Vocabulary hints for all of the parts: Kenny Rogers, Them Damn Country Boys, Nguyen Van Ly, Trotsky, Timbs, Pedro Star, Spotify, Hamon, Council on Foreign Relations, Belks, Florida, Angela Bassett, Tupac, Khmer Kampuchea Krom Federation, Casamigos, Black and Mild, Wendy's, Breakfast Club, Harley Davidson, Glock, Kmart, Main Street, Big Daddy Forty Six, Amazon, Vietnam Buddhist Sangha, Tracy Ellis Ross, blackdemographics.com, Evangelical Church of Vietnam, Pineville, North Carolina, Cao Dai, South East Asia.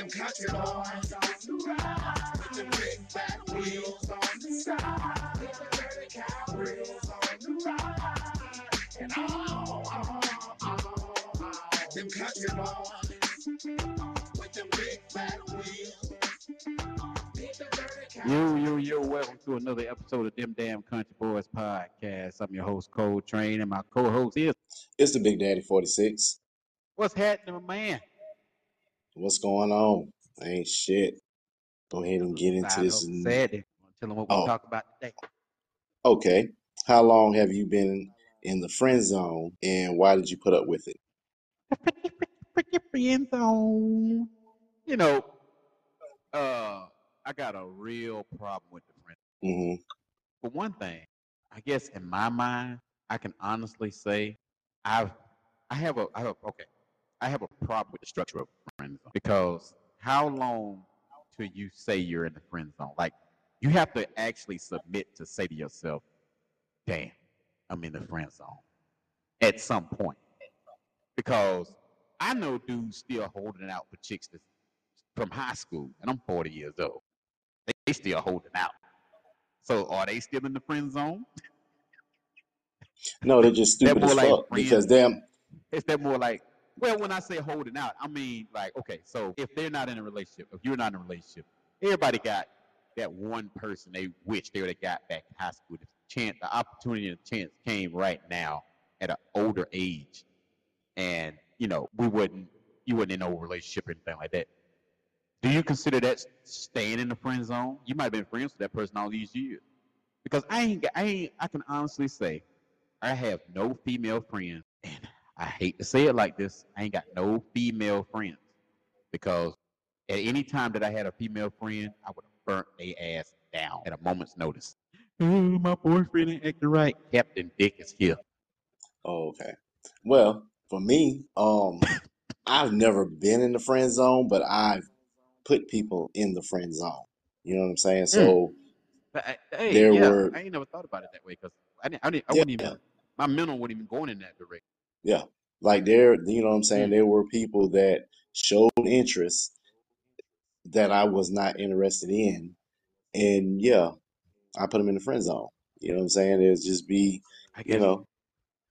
them country boys on the ride, with the big fat wheels on the side, with the dirty cow wheels on the ride, and them country boys, with them big fat wheels. Yo, welcome to another episode of Them Damn Country Boys podcast. I'm your host, Cole Train, and my co-host is... It's the Big Daddy 46. What's happening, man? What's going on? I ain't shit. Go ahead and get into this. Saturday. Tell them what we're going to talk about today. Okay. How long have you been in the friend zone, and why did you put up with it? Friend zone. You know... I got a real problem with the friend. Mm-hmm. For one thing, I guess in my mind, I can honestly say I have a problem with the structure of the friend zone, because how long till you say you're in the friend zone? Like, you have to actually submit to say to yourself, damn, I'm in the friend zone at some point. Because I know dudes still holding out for chicks that's from high school, and I'm 40 years old. They still holding out. So are they still in the friend zone? No, they're just stupid as fuck. Because damn, is that more like? Well, when I say holding out, I mean like, okay, so if they're not in a relationship, if you're not in a relationship, everybody got that one person they wish they would have got back in high school. The chance, the opportunity, and the chance came right now at an older age, and you know you wouldn't in no relationship or anything like that. Do you consider that staying in the friend zone? You might have been friends with that person all these years. Because I can honestly say, I have no female friends, and I hate to say it like this, I ain't got no female friends. Because at any time that I had a female friend, I would have burnt their ass down at a moment's notice. Oh, my boyfriend ain't acting right. Captain Dick is here. Oh, okay. Well, for me, I've never been in the friend zone, but I've put people in the friend zone. You know what I'm saying? So I ain't never thought about it that way, because I wouldn't even my mental wouldn't even go in that direction. Yeah, like there, you know what I'm saying? Mm-hmm. There were people that showed interest that I was not interested in, and yeah, I put them in the friend zone. You know what I'm saying? There's just be, you know,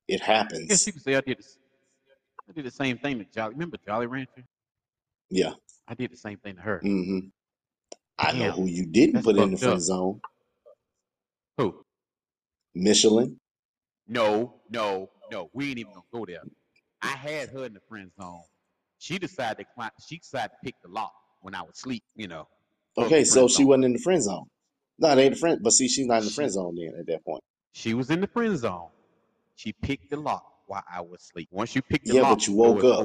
it happens. I guess you could say I did the same thing to Jolly. Remember Jolly Rancher? Yeah. I did the same thing to her. Mm-hmm. I know who you didn't put in the friend zone. Who? Michelin. No. We ain't even gonna go there. I had her in the friend zone. She decided to pick the lock when I was asleep. You know. Okay, so she wasn't in the friend zone. No, it ain't the friend. But see, she's not in the friend zone then. At that point, she was in the friend zone. She picked the lock while I was asleep. Once you picked the lock, but you woke up.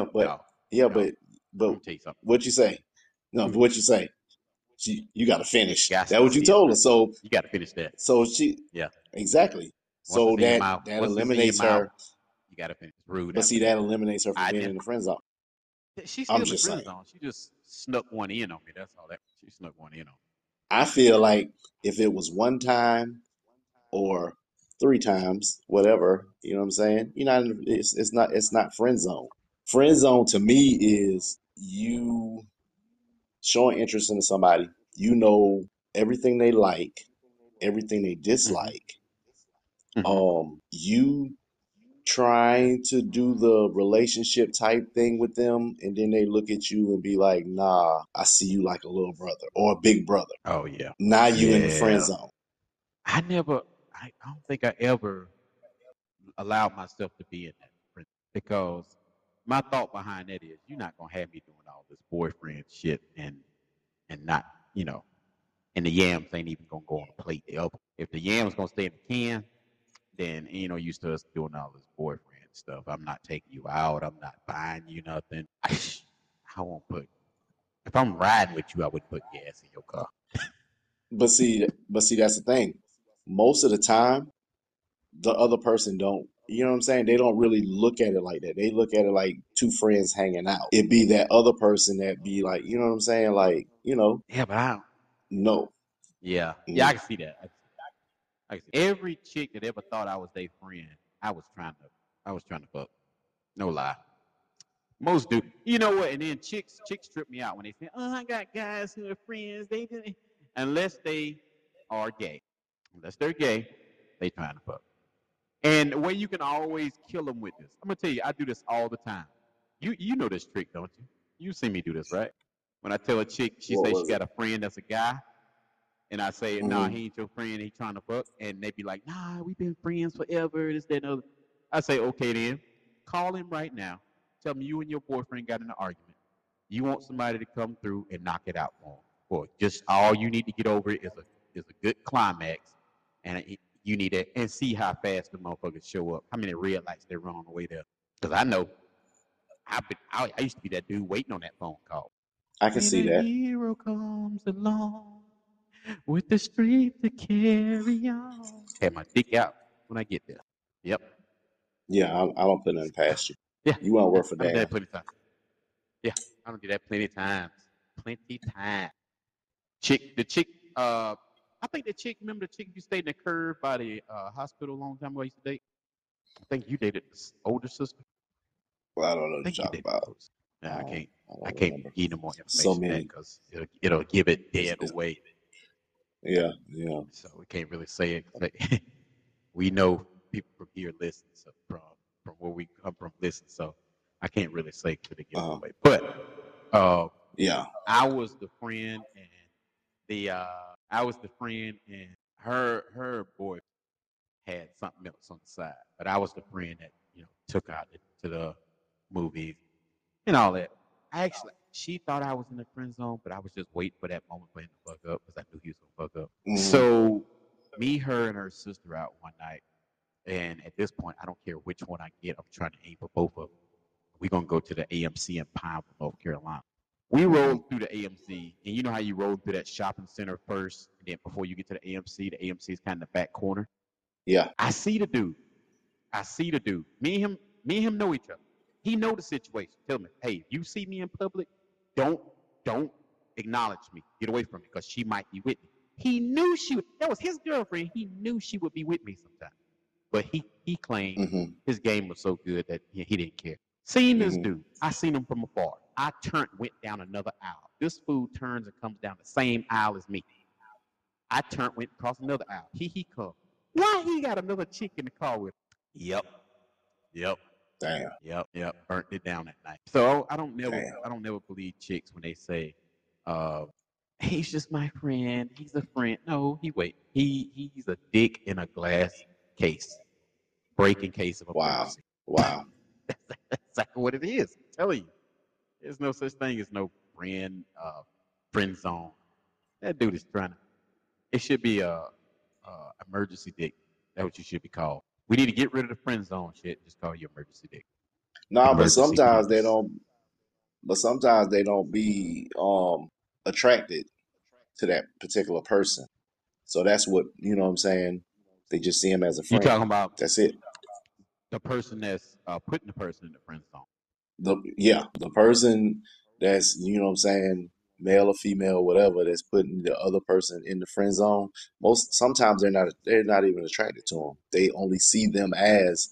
Open. But what you say? No, what you say? You got to finish. That's what you told her. So you got to finish that. So she, yeah, exactly. So that eliminates her. You got to finish. Rude. But see, that eliminates her from being in the friend zone. She's still in the friend zone. She just snuck one in on me. That's all that. She snuck one in on me. I feel like if it was one time or three times, whatever, you know what I'm saying? You're not. It's not friend zone. Friend zone to me is you showing interest in somebody. You know everything they like, everything they dislike. Mm-hmm. You trying to do the relationship type thing with them, and then they look at you and be like, "Nah, I see you like a little brother or a big brother." Oh yeah. Now you in the friend zone. I don't think I ever allowed myself to be in that friend, because my thought behind that is, you're not going to have me doing all this boyfriend shit and not, you know, and the yams ain't even going to go on the plate. If the yams going to stay in the can, then you know, used to us doing all this boyfriend stuff. I'm not taking you out. I'm not buying you nothing. I won't put, if I'm riding with you, I would put gas in your car. But see, that's the thing. Most of the time, the other person don't. You know what I'm saying? They don't really look at it like that. They look at it like two friends hanging out. It'd be that other person that be like, you know what I'm saying? Like, you know. Yeah, but I don't. No. Yeah. Yeah, I can see that. I can see that. Every chick that ever thought I was their friend, I was trying to fuck. No lie. Most do. You know what? And then chicks trip me out when they say, "Oh, I got guys who are friends." They didn't, unless they are gay. Unless they're gay, they trying to fuck. And the way you can always kill them with this, I'm gonna tell you, I do this all the time. You know this trick, don't you? You see me do this, right? When I tell a chick, she says she got a friend that's a guy, and I say, "Nah, he ain't your friend. He trying to fuck." And they be like, "Nah, we've been friends forever. This, that, and other." I say, "Okay, then call him right now. Tell him you and your boyfriend got in an argument. You want somebody to come through and knock it out for him. Well, just all you need to get over it is a good climax, and you need it. And see how fast the motherfuckers show up. How many red lights they run on the way there? Because I know, I used to be that dude waiting on that phone call. I can see that. Hero comes along with the strength to carry on. Had my dick out when I get there. Yep. Yeah, I don't put nothing past you. Yeah. You won't work for that. I do that plenty of times. Yeah, I don't do that plenty of times. Plenty of times. Remember the chick you stayed in the curb by the hospital a long time ago I used to date? I think you dated the older sister. Well, I don't know what you're talking about. No, I can't give no more information because it'll give it dead away. Yeah, yeah. So we can't really say it. We know people from here listen, so from where we come from listen, so I can't really say to the give away. But yeah, I was the friend and her boy had something else on the side, but I was the friend that took out to the movies and all that. She thought I was in the friend zone, but I was just waiting for that moment for him to fuck up because I knew he was gonna fuck up. Mm. So me, her, and her sister out one night, and at this point, I don't care which one I get. I'm trying to aim for both of them. We're gonna go to the AMC in Pineville, North Carolina. We rolled through the AMC, and you know how you roll through that shopping center first, and then before you get to the AMC is kind of the back corner. Yeah, I see the dude. Me and him know each other. He know the situation. Tell me, hey, if you see me in public, don't acknowledge me. Get away from me because she might be with me. He knew that was his girlfriend. He knew she would be with me sometime. But he claimed his game was so good that he didn't care. Seen this dude. I seen him from afar. I went down another aisle. This fool turns and comes down the same aisle as me. I went across another aisle. He come. Why he got another chick in the car with him? Yep. Damn. Yep. Burnt it down that night. So I don't never believe chicks when they say, "He's just my friend. He's a friend." No, he's a dick in a glass case, breaking case of a person. Wow. That's exactly what it is. I'm telling you, there's no such thing as no friend zone. That dude is trying to. It should be a emergency dick. That's what you should be called. We need to get rid of the friend zone shit. Just call you emergency dick. No, but sometimes they don't. But sometimes they don't be attracted to that particular person. So that's what what I'm saying. They just see him as a friend. You talking about? That's it. The person that's putting the person in the friend zone. The person that's male or female, whatever, that's putting the other person in the friend zone. Sometimes they're not even attracted to them. They only see them as,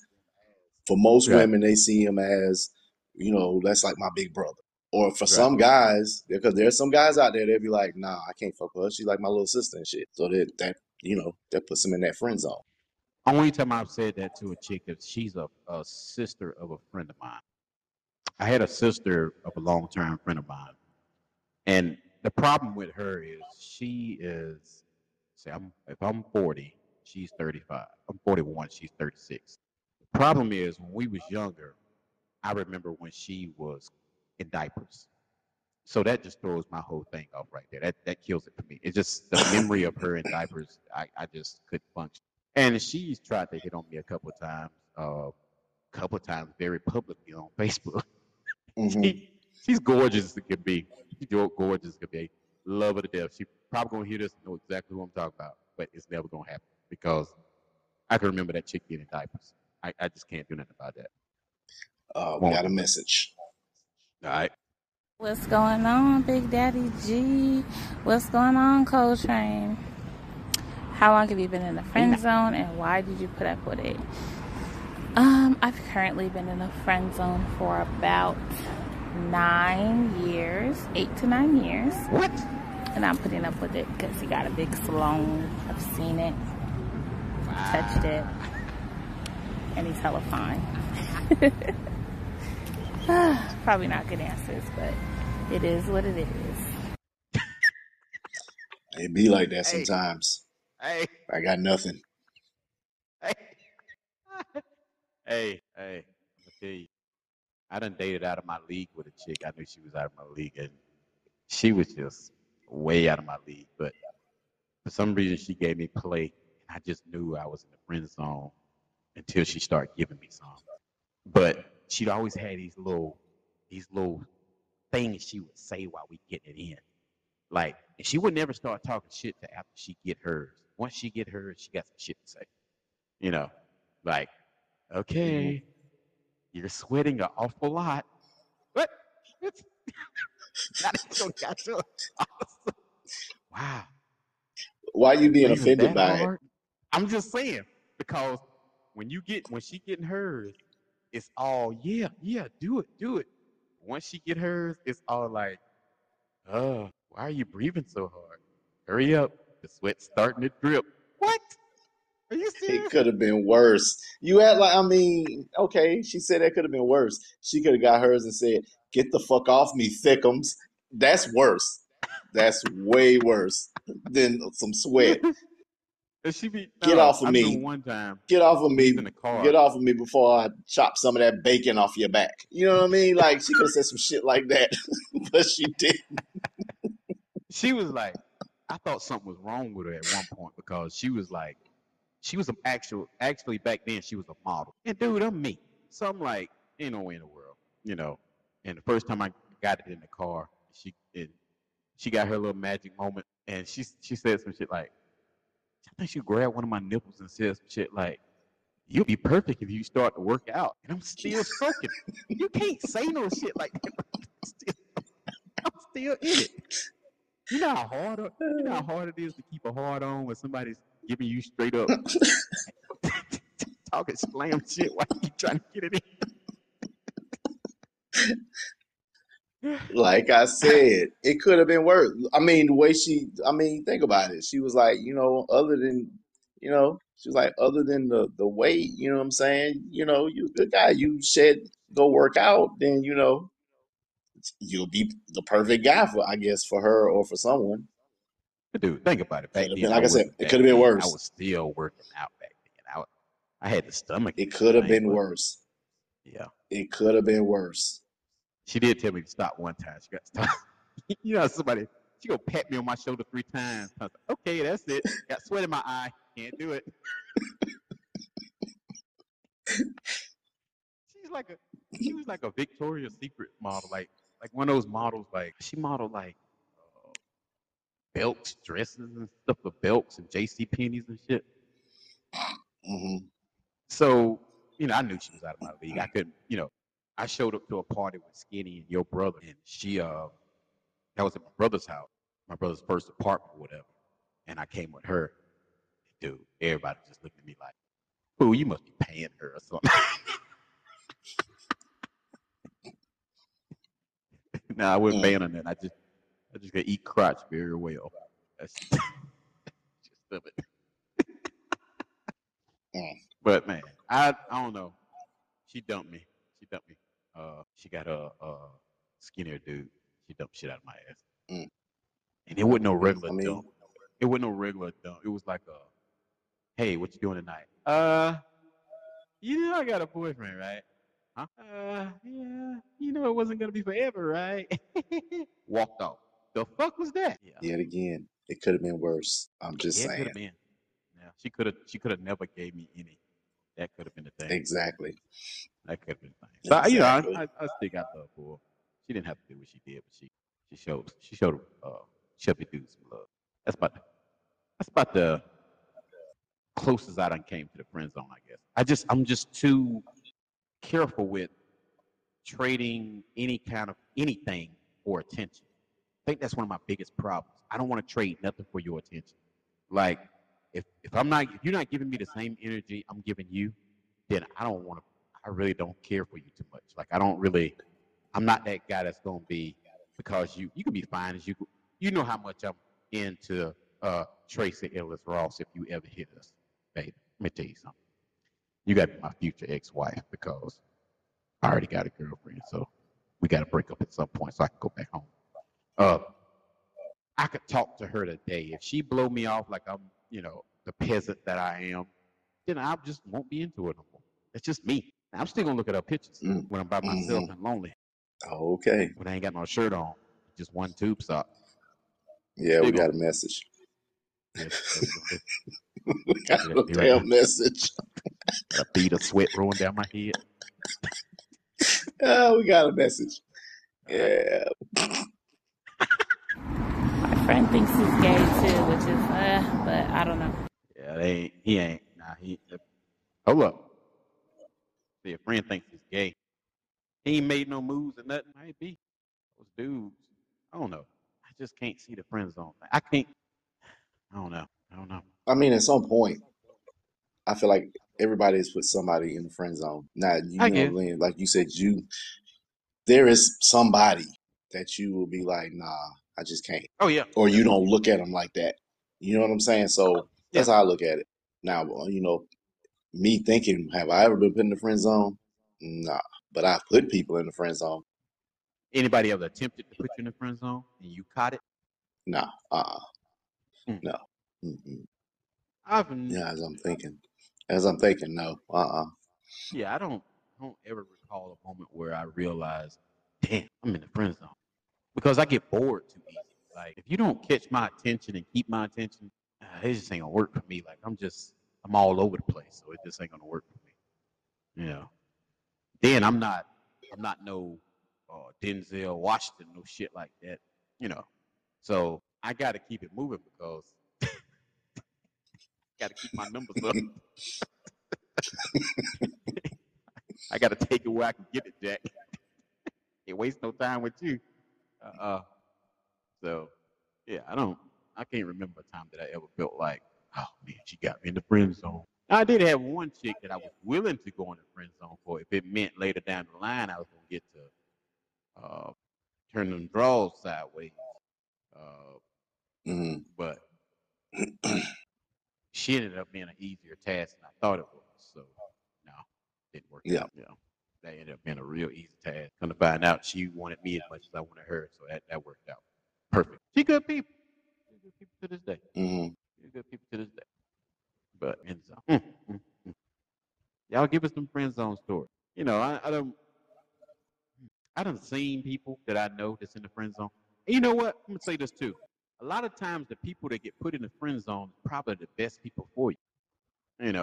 for most women, they see him as, that's like my big brother. Or for some guys, because there's some guys out there, they'll be like, nah, I can't fuck with her. She's like my little sister and shit. So that puts them in that friend zone. Only time I've said that to a chick is she's a sister of a friend of mine. I had a sister of a long-term friend of mine. And the problem with her is if I'm 40, she's 35. I'm 41, she's 36. The problem is when we was younger, I remember when she was in diapers. So that just throws my whole thing off right there. That kills it for me. It's just the memory of her in diapers, I just couldn't function. And she's tried to hit on me a couple of times very publicly on Facebook. She's gorgeous as it could be. Love her to death. She probably gonna hear this and know exactly who I'm talking about, but it's never gonna happen because I can remember that chick getting diapers. I just can't do nothing about that. We got a message. All right. What's going on, Big Daddy G? What's going on, Cole Train? How long have you been in the friend zone, and why did you put up with it? I've currently been in the friend zone for about 8 to 9 years. What? And I'm putting up with it because he got a big salon. I've seen it, wow. Touched it, and he's hella fine. Probably not good answers, but it is what it is. It be like that sometimes. Hey. I got nothing. Hey. Hey. I tell you, I done dated out of my league with a chick. I knew she was out of my league, and she was just way out of my league. But for some reason, she gave me play, and I just knew I was in the friend zone until she started giving me some. But she'd always had these little things she would say while we getting it in. Like, and she would never start talking shit to after she get hers. Once she get hers, she got some shit to say. You know, like, okay, you're sweating an awful lot. What? Wow. Why are you being offended by it? I'm just saying, because when she getting hers, it's all, yeah, do it. Once she get hers, it's all like, oh, why are you breathing so hard? Hurry up. The sweat's starting to drip. What? Are you serious? It could have been worse. You act like, I mean, okay, she said that could have been worse. She could have got hers and said, get the fuck off me, thickums. That's worse. That's way worse than some sweat. Get off of me. One time, get off of me. Get off of me before I chop some of that bacon off your back. You know what I mean? Like, she could have said some shit like that, but she didn't. She was like, I thought something was wrong with her at one point, because she was like, she was an actually back then she was a model. And dude, I'm me. So I'm like, ain't no way in the world, you know. And the first time I got it in the car, she got her little magic moment, and she said some shit like, I think she grabbed one of my nipples and said some shit like, you'll be perfect if you start to work out. And I'm still fucking. You can't say no shit like that. I'm still in it. You know how hard it is to keep a hard on when somebody's giving you straight up talking slam shit while you trying to get it in. Like I said, it could have been worse. I mean, think about it. She was like, you know, other than the weight, you know what I'm saying? You know, you a good guy. You said go work out, then, you know, you'll be the perfect guy for her or for someone. Dude, think about it. Back then, like I said, it could have been worse. I was still working out back then. I had the stomach. It could have been worse. Yeah. It could have been worse. She did tell me to stop one time. She got to stop. You know, somebody, she gonna pat me on my shoulder 3 times. I was like, okay, that's it. Got sweat in my eye. Can't do it. She was like a Victoria's Secret model, like one of those models, like she modeled like Belks dresses and stuff for Belks and JCPenney's and shit. Mm-hmm. So, you know, I knew she was out of my league. I couldn't, you know, I showed up to a party with Skinny and your brother, and she, that was at my brother's house, my brother's first apartment or whatever, and I came with her. Dude, everybody just looked at me like, fool, you must be paying her or something. No, I wouldn't ban on that. I just gotta eat crotch very well. That's just of it. But man, I don't know. She dumped me. She got a skinnier dude. She dumped shit out of my ass. And it wasn't no regular dump. It wasn't no regular dump. It was like a, hey, what you doing tonight? You know I got a boyfriend, right? Huh? Yeah, you know it wasn't gonna be forever, right? Walked off. The fuck was that? Yeah. Yet again, it could have been worse. I'm just saying. It could have been. Yeah, she could have never gave me any. That could have been the thing. Exactly. That could have been the thing. So exactly. I still got love for her. She didn't have to do what she did, but she showed Chubby dude some love. That's about the closest I done came to the friend zone, I guess. I'm just too careful with trading any kind of anything for attention. I think that's one of my biggest problems. I don't want to trade nothing for your attention. Like if you're not giving me the same energy I'm giving you, then I really don't care for you too much. Like I don't really I'm not that guy that's gonna be, because you can be fine as you know how much I'm into Tracy Ellis Ross. If you ever hit us, baby, let me tell you something. You gotta be my future ex-wife, because I already got a girlfriend, so we gotta break up at some point so I can go back home. I could talk to her today. If she blow me off like I'm, the peasant that I am, then I just won't be into it no more. That's just me. Now, I'm still gonna look at her pictures when I'm by myself and lonely. Okay. When I ain't got no shirt on, just one tube sock. Yeah, we got a message. We got a damn message. A bead of sweat rolling down my head. Oh, we got a message. Yeah. My friend thinks he's gay too, which is, but I don't know. Yeah, he ain't. Nah, hold up. See, a friend thinks he's gay. He ain't made no moves or nothing. Might be. Those dudes, I don't know. I just can't see the friend zone. I can't. I don't know. I mean, at some point, I feel like everybody's put somebody in the friend zone. Now, you know what I mean? Like you said, there is somebody that you will be like, nah, I just can't. Oh, yeah. Or you don't look at them like that. You know what I'm saying? So that's how I look at it. Now, me thinking, have I ever been put in the friend zone? Nah. But I put people in the friend zone. Anybody ever attempted to put you in the friend zone and you caught it? Nah. No. Mm-mm. As I'm thinking, no. Yeah, I don't ever recall a moment where I realized, damn, I'm in the friend zone, because I get bored too easy. Like, if you don't catch my attention and keep my attention, it just ain't gonna work for me. Like, I'm all over the place, so it just ain't gonna work for me. You know. Then I'm not no Denzel Washington, no shit like that. You know. So I gotta keep it moving, because gotta keep my numbers up. I gotta take it where I can get it, Jack. It wastes no time with you. So yeah, I can't remember a time that I ever felt like, oh man, she got me in the friend zone. I did have one chick that I was willing to go in the friend zone for, if it meant later down the line I was gonna get to turn them draws sideways. But she ended up being an easier task than I thought it was. So, no, didn't work out. Yeah. That ended up being a real easy task. Come to find out, she wanted me as much as I wanted her. So that worked out perfect. She good people. She's good people to this day. Mm-hmm. She's good people to this day. But end zone. Mm-hmm. Y'all give us some friend zone stories. I done seen people that I know that's in the friend zone. And you know what? I'm going to say this too. A lot of times the people that get put in the friend zone are probably the best people for you. 9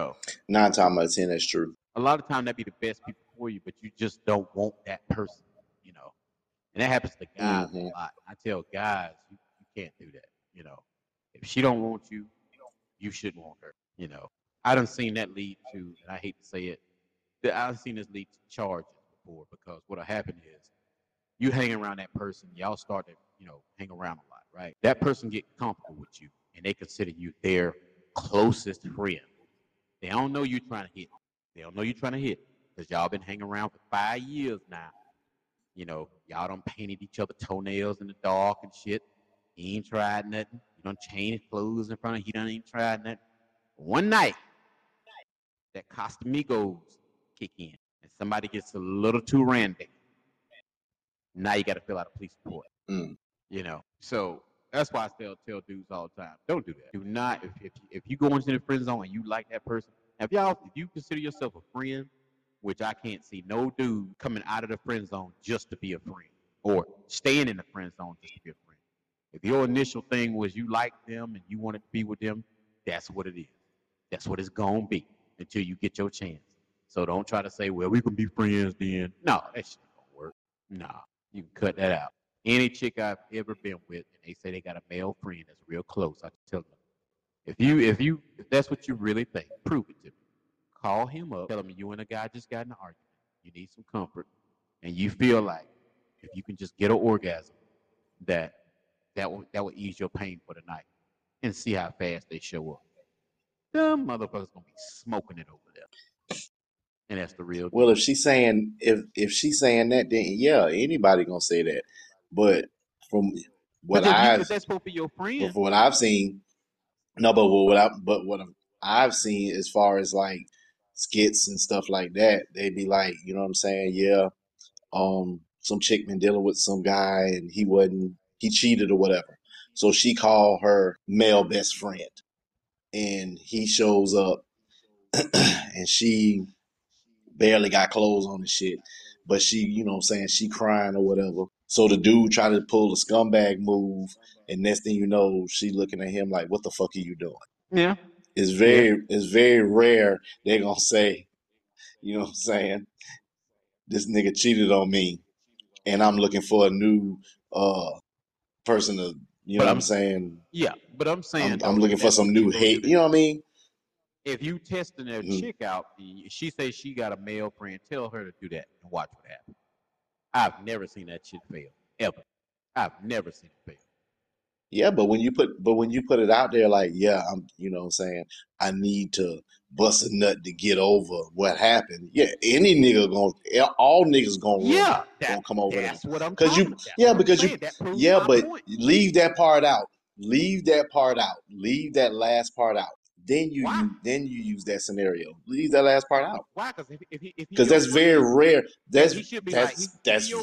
times out of 10, that's true. A lot of times that be the best people for you, but you just don't want that person, And that happens to guys a lot. I tell guys, you can't do that, If she don't want you, you shouldn't want her, I done seen that lead to, and I hate to say it, I've seen this lead to charges before, because what'll happen is you hang around that person, y'all start to, hang around a lot. Right, that person get comfortable with you, and they consider you their closest friend. They don't know you're trying to hit. They don't know you're trying to hit, because y'all been hanging around for 5 years now. Y'all done painted each other toenails in the dark and shit. He ain't tried nothing. You done changed clothes in front of him. He done ain't tried nothing. One night, that Casamigos kick in, and somebody gets a little too randy. Now you got to fill out a police report. So that's why I still tell dudes all the time, don't do that. Do not, if you go into the friend zone and you like that person, if you consider yourself a friend, which I can't see no dude coming out of the friend zone just to be a friend, or staying in the friend zone just to be a friend. If your initial thing was you like them and you wanted to be with them, that's what it is. That's what it's going to be until you get your chance. So don't try to say, well, we can be friends then. No, that shit don't work. Nah, you can cut that out. Any chick I've ever been with, and they say they got a male friend that's real close, I can tell them, if that's what you really think, prove it to me. Call him up, tell him you and a guy just got in an argument, you need some comfort, and you feel like if you can just get an orgasm, that will ease your pain for the night, and see how fast they show up. Them motherfuckers gonna be smoking it over there. And that's the real deal. Well, if she's saying that, then yeah, anybody gonna say that. But from what I've seen, I've seen as far as like skits and stuff like that, they be like, you know what I'm saying? Yeah, some chick been dealing with some guy and he cheated or whatever. So she called her male best friend, and he shows up and she barely got clothes on and shit, but she, you know what I'm saying, she crying or whatever. So the dude tried to pull the scumbag move, and next thing you know, she looking at him like, what the fuck are you doing? Yeah. It's very rare they're going to say, you know what I'm saying, this nigga cheated on me, and I'm looking for a new person to, you know what I'm saying? Yeah, but I'm saying I'm looking for some new hate, you know what I mean? If you testing that chick out, she says she got a male friend, tell her to do that and watch what happens. I've never seen that shit fail, ever. I've never seen it fail. Yeah, but when you put it out there like, yeah, I'm, you know what I'm saying, I need to bust a nut to get over what happened. Yeah, any nigga gonna, all niggas gonna, yeah, gonna come over that's there. What I'm talking about. Yeah, because you, yeah, but point. Leave that part out. Leave that part out. Leave that last part out. Then you use that scenario. Leave that last part out. Why? Because if that's very rare. That's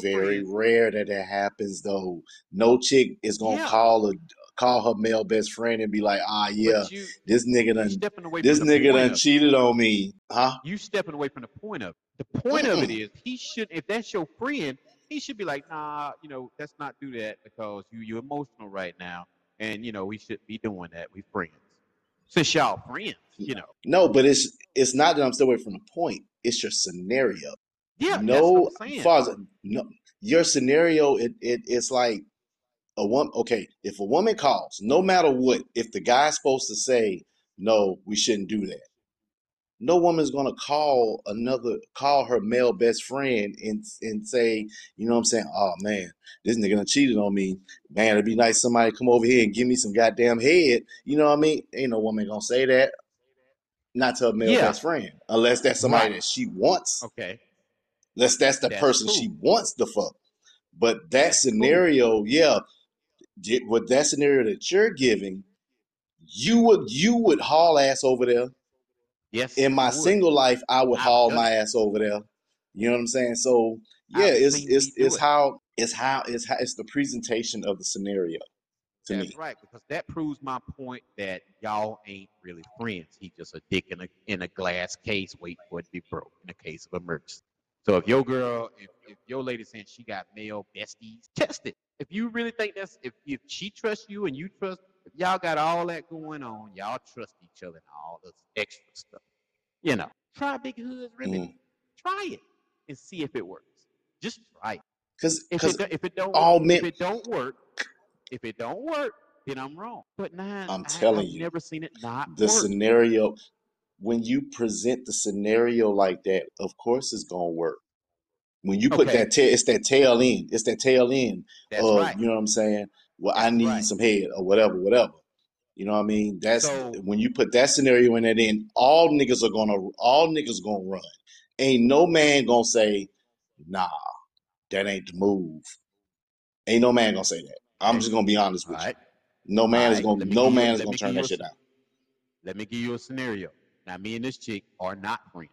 very rare that it happens though. No chick is gonna call her male best friend and be like, ah, yeah, this nigga done cheated on me, huh? You stepping away from the point of it. The point of it is he should. If that's your friend, he should be like, nah, you know, let's not do that because you're emotional right now, and you know we shouldn't be doing that. We friends. Since y'all friends, you know. No, but it's not that I'm still away from the point. It's your scenario. Yeah, no, that's what I'm saying. Your scenario, it's like a woman. Okay, if a woman calls, no matter what, if the guy's supposed to say no, we shouldn't do that. No woman's gonna call her male best friend and say, you know what I'm saying? Oh man, this nigga done cheated on me. Man, it'd be nice somebody come over here and give me some goddamn head. You know what I mean? Ain't no woman gonna say that. Not to her male best friend, unless that's somebody that she wants. Okay. Unless that's the person she wants to fuck. But that scenario, with that scenario that you're giving, you would haul ass over there. Yes, in my single life, I would haul my ass over there. You know what I'm saying? So yeah, it's the presentation of the scenario. To That's me. Right, because that proves my point that y'all ain't really friends. He just a dick in a glass case, waiting for it to be broke in a case of emergency. So if your girl, if your lady saying she got male besties, test it. If you really think that's if she trusts you and you trust. If y'all got all that going on, y'all trust each other and all this extra stuff. You know, try Big Hood's remedy. Try it and see if it works. Just try it. Because if it don't work, then I'm wrong. But now I've never seen it not the work. Scenario, when you present the scenario like that, of course it's gonna work. When you put that it's that tail end. That's right. You know what I'm saying? Well, I need some head or whatever. You know what I mean? That's when you put that scenario in that end, all niggas gonna run. Ain't no man gonna say, nah, that ain't the move. Ain't no man gonna say that. I'm just gonna be honest with you. No man is gonna turn that shit down. Let me give you a scenario. Now, me and this chick are not friends.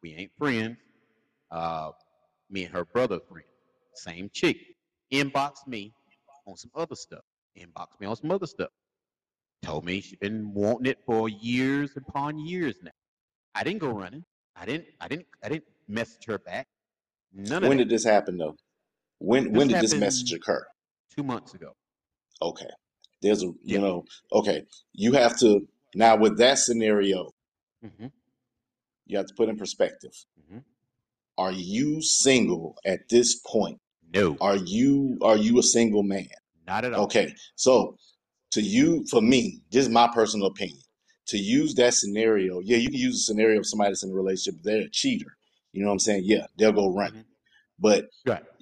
We ain't friends. Me and her brother friend. Same chick. Inboxed me on some other stuff. Told me she's been wanting it for years upon years now. I didn't go running. I didn't message her back. When did this happen though? When did this message occur? 2 months ago. Okay. There's a you have to now with that scenario, you have to put in perspective. Mm-hmm. Are you single at this point? No. Are you a single man? Not at all. Okay. So for me, this is my personal opinion. To use that scenario, yeah, you can use a scenario of somebody that's in a relationship, they're a cheater. You know what I'm saying? Yeah, they'll go running. But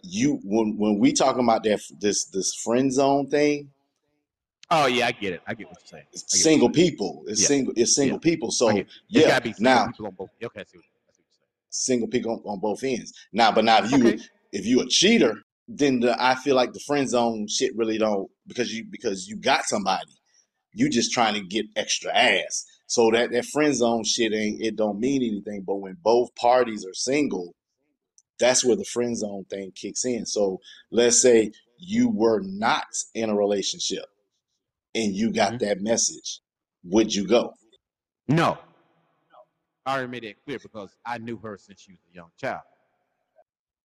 when we talking about that this friend zone thing. Oh yeah, I get it. I get what you're saying. It's single people. It's single people. So yeah, it's gotta be single people on both. Okay, I see what you're saying. single pick on both ends. Now if you a cheater, then I feel like the friend zone shit really don't, because you got somebody, you just trying to get extra ass. So that friend zone shit don't mean anything. But when both parties are single, that's where the friend zone thing kicks in. So let's say you were not in a relationship and you got that message. Would you go? No. I already made it clear because I knew her since she was a young child.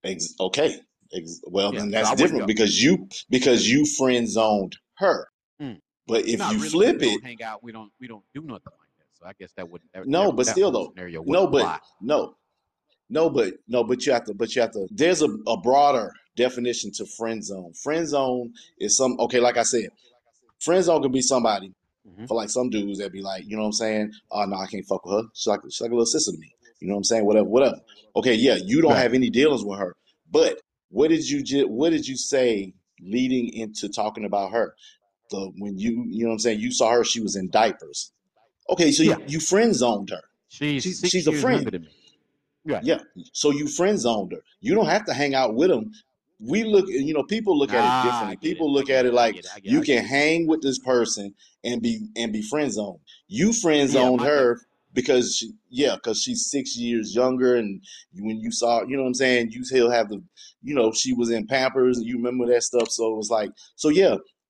Then that's different because you friend zoned her. But if you flip it, hang out. We don't do nothing like that. So I guess that wouldn't. But you have to. There's a broader definition to friend zone. Friend zone is like I said, friend zone could be somebody. For like some dudes that be like, you know what I'm saying? Oh no, I can't fuck with her. She's like a little sister to me. You know what I'm saying? Whatever. Okay, yeah, you don't have any dealings with her. But what did you say leading into talking about her? When you know what I'm saying? You saw her, she was in diapers. Okay, so you friend zoned her. She's a friend to me. Right. Yeah. So you friend zoned her. You don't have to hang out with them. We look, people look at it differently. People look at it like you can hang with this person and be friend zoned. You friend zoned her because she's 6 years younger, and when you saw, you know what I'm saying, you still have she was in Pampers, and you remember that stuff. So it was like,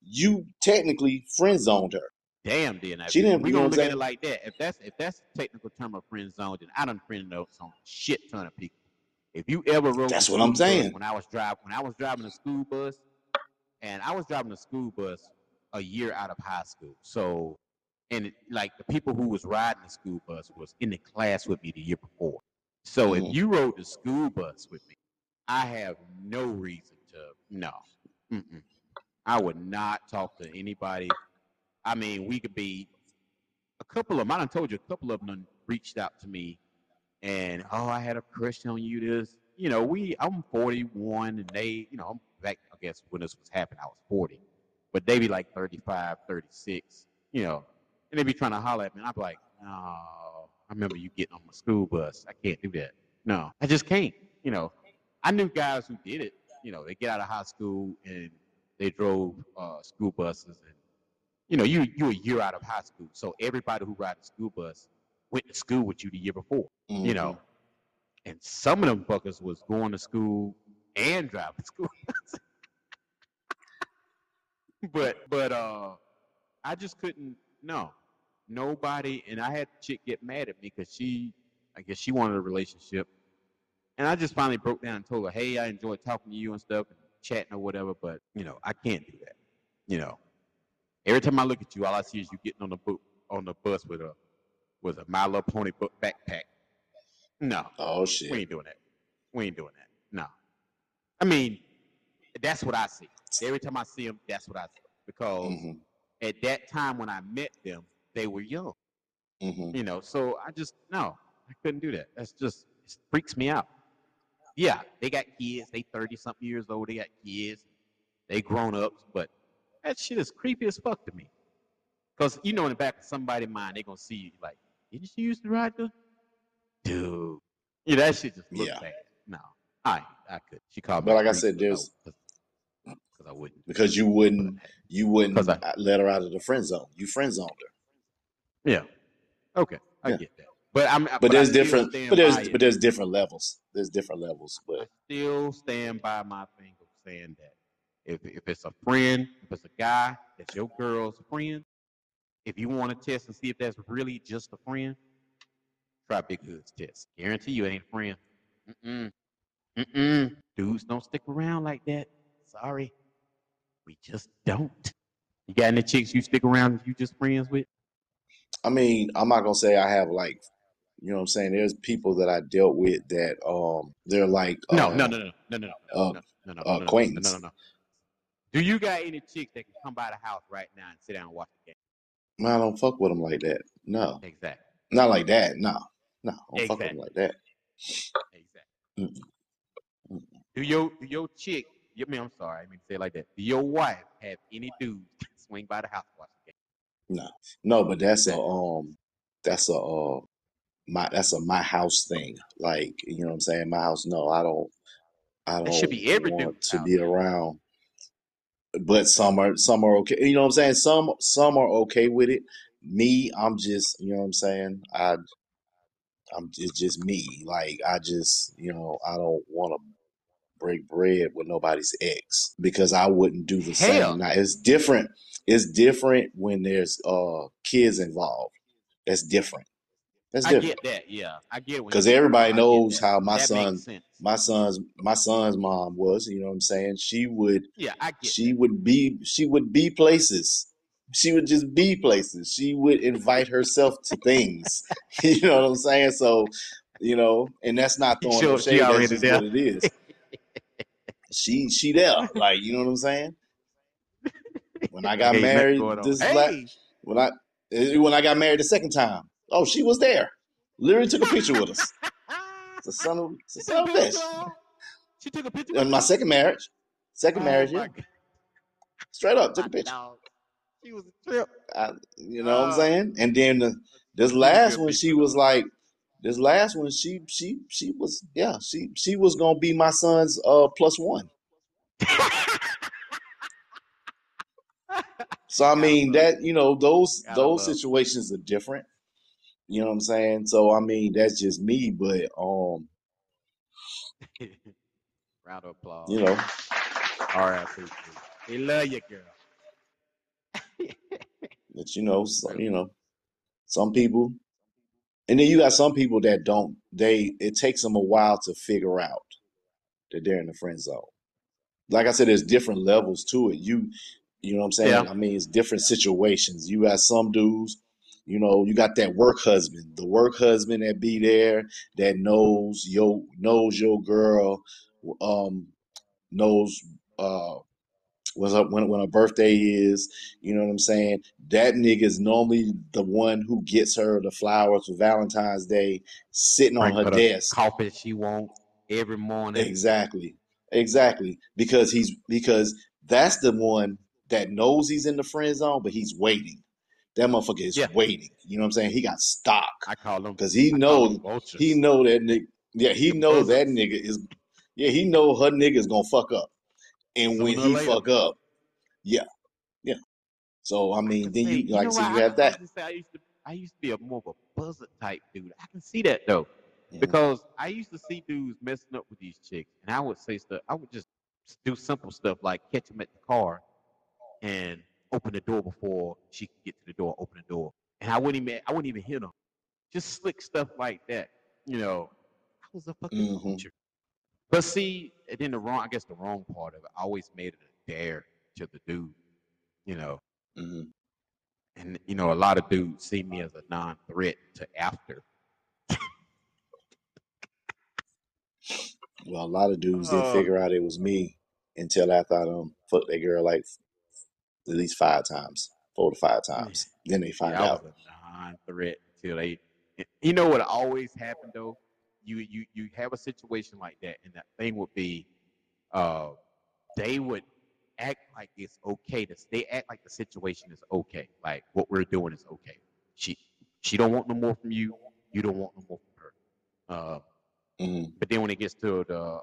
you technically friend zoned her. Damn, then she didn't. We gonna look at it like that. If that's the technical term of friend zoned, then I done friend zoned some shit ton of people. If you ever rode, that's what I'm saying. When I was driving a school bus, and I was driving a school bus a year out of high school. So, the people who was riding the school bus was in the class with me the year before. So if you rode the school bus with me, I have no reason to I would not talk to anybody. I mean, we could be a couple of them. I done told you a couple of them reached out to me. And, I had a crush on you this. I'm 41 and they, I'm back, I guess when this was happening, I was 40. But they be like 35, 36, And they be trying to holler at me. And I'm like, no, I remember you getting on my school bus. I can't do that. No, I just can't, I knew guys who did it. They get out of high school and they drove school buses. And, you a year out of high school. So everybody who rides a school bus went to school with you the year before, and some of them fuckers was going to school and driving school. but I just couldn't, nobody, and I had a chick get mad at me because I guess she wanted a relationship, and I just finally broke down and told her, hey, I enjoy talking to you and stuff, and chatting or whatever, but, I can't do that, Every time I look at you, all I see is you getting on the bus with her. Was a My Little Pony book backpack. No. Oh, shit. We ain't doing that. No. I mean, that's what I see. Every time I see them, that's what I see. Because at that time when I met them, they were young. So I just, I couldn't do that. That's just, it freaks me out. Yeah, they got kids. They 30-something years old. They got kids. They grown-ups. But that shit is creepy as fuck to me. Because, in the back of somebody's mind, they're going to see you like, didn't she used to ride the dude? Yeah, that shit just looked bad. No, I could. She called me. But like I said, there's because I wouldn't. Because you wouldn't let her out of the friend zone. You friend zoned her. Yeah. Okay, I get that. But I'm. But there's different. But there's different levels. There's different levels. But I still stand by my thing of saying that if it's a friend, if it's a guy, that's your girl's friend. If you want to test and see if that's really just a friend, try Big Hood's test. Guarantee you it ain't a friend. Dudes don't stick around like that. Sorry. We just don't. You got any chicks you stick around you just friends with? I mean, I'm not going to say I have like, you know what I'm saying? There's people that I dealt with that they're like. No. Acquaintance. No. Do you got any chicks that can come by the house right now and sit down and watch the game? Man, I don't fuck with them like that. No. Exactly. Not like that. No. I don't fuck with them like that. Exactly. Mm-mm. Do your chick, I'm sorry, I didn't mean to say it like that. Do your wife have any dudes swing by the house watching the game? No. No, but that's a my house thing. Like, you know what I'm saying? My house, no, I don't it should be everything want to be around. But some are okay. You know what I'm saying? Some are okay with it. Me, I'm just, you know what I'm saying? It's just me. Like, I just, you know, I don't want to break bread with nobody's ex because I wouldn't do the same. Now, it's different. It's different when there's kids involved. That's different. That's different. I get that. Yeah, I get. Because everybody knows how my son's mom was. You know what I'm saying? She would. Yeah, I get. She would be places. She would just be places. She would invite herself to things. You know what I'm saying? So, you know, and that's not throwing no shade. That's just what it is. She there, like, you know what I'm saying? When I got married, when I got married the second time, oh, she was there. Literally took a picture with us. It's a son of a bitch. She took a picture. In my second marriage, yeah. Straight up, took a picture. She was a trip. You know what I'm saying? And then this last one, she was gonna be my son's plus one. So I mean that, you know, those situations are different. You know what I'm saying? So I mean that's just me, but round of applause. You know. All right, we love you, girl. But you know, some people. And then you got some people that don't. It takes them a while to figure out that they're in the friend zone. Like I said, there's different levels to it. You know what I'm saying? Yeah. I mean, it's different situations. You got some dudes, you know, you got that work husband. The work husband that be there, that knows your girl, knows when her birthday is, you know what I'm saying? That nigga is normally the one who gets her the flowers for Valentine's Day, sitting on her desk. Coffee she wants every morning. Exactly. Because that's the one that knows he's in the friend zone, but he's waiting. That motherfucker is waiting. You know what I'm saying? He got stock. I call him because he know that nigga. Yeah, he knows that nigga is. Yeah, he know her nigga is gonna fuck up. And so when he fuck up, yeah. So I mean, then you like, so you have that. I used to be more of a buzzer type dude. I can see that though, because I used to see dudes messing up with these chicks, and I would say stuff. I would just do simple stuff like catch them at the car and open the door before she could get to the door. Open the door, and I wouldn't even hit them. Just slick stuff like that, you know. I was a fucking teacher. But see, and then the wrong part of it, I always made it a dare to the dude, you know. Mm-hmm. And, you know, a lot of dudes see me as a non-threat to after. Well, a lot of dudes didn't figure out it was me until after I fucked that girl like at least 4 to 5 times. Then they find out. I was a non-threat till they, you know what always happened though? You have a situation like that, and that thing would be, they would act like it's okay. They act like the situation is okay, like what we're doing is okay. She don't want no more from you. You don't want no more from her. But then when it gets to the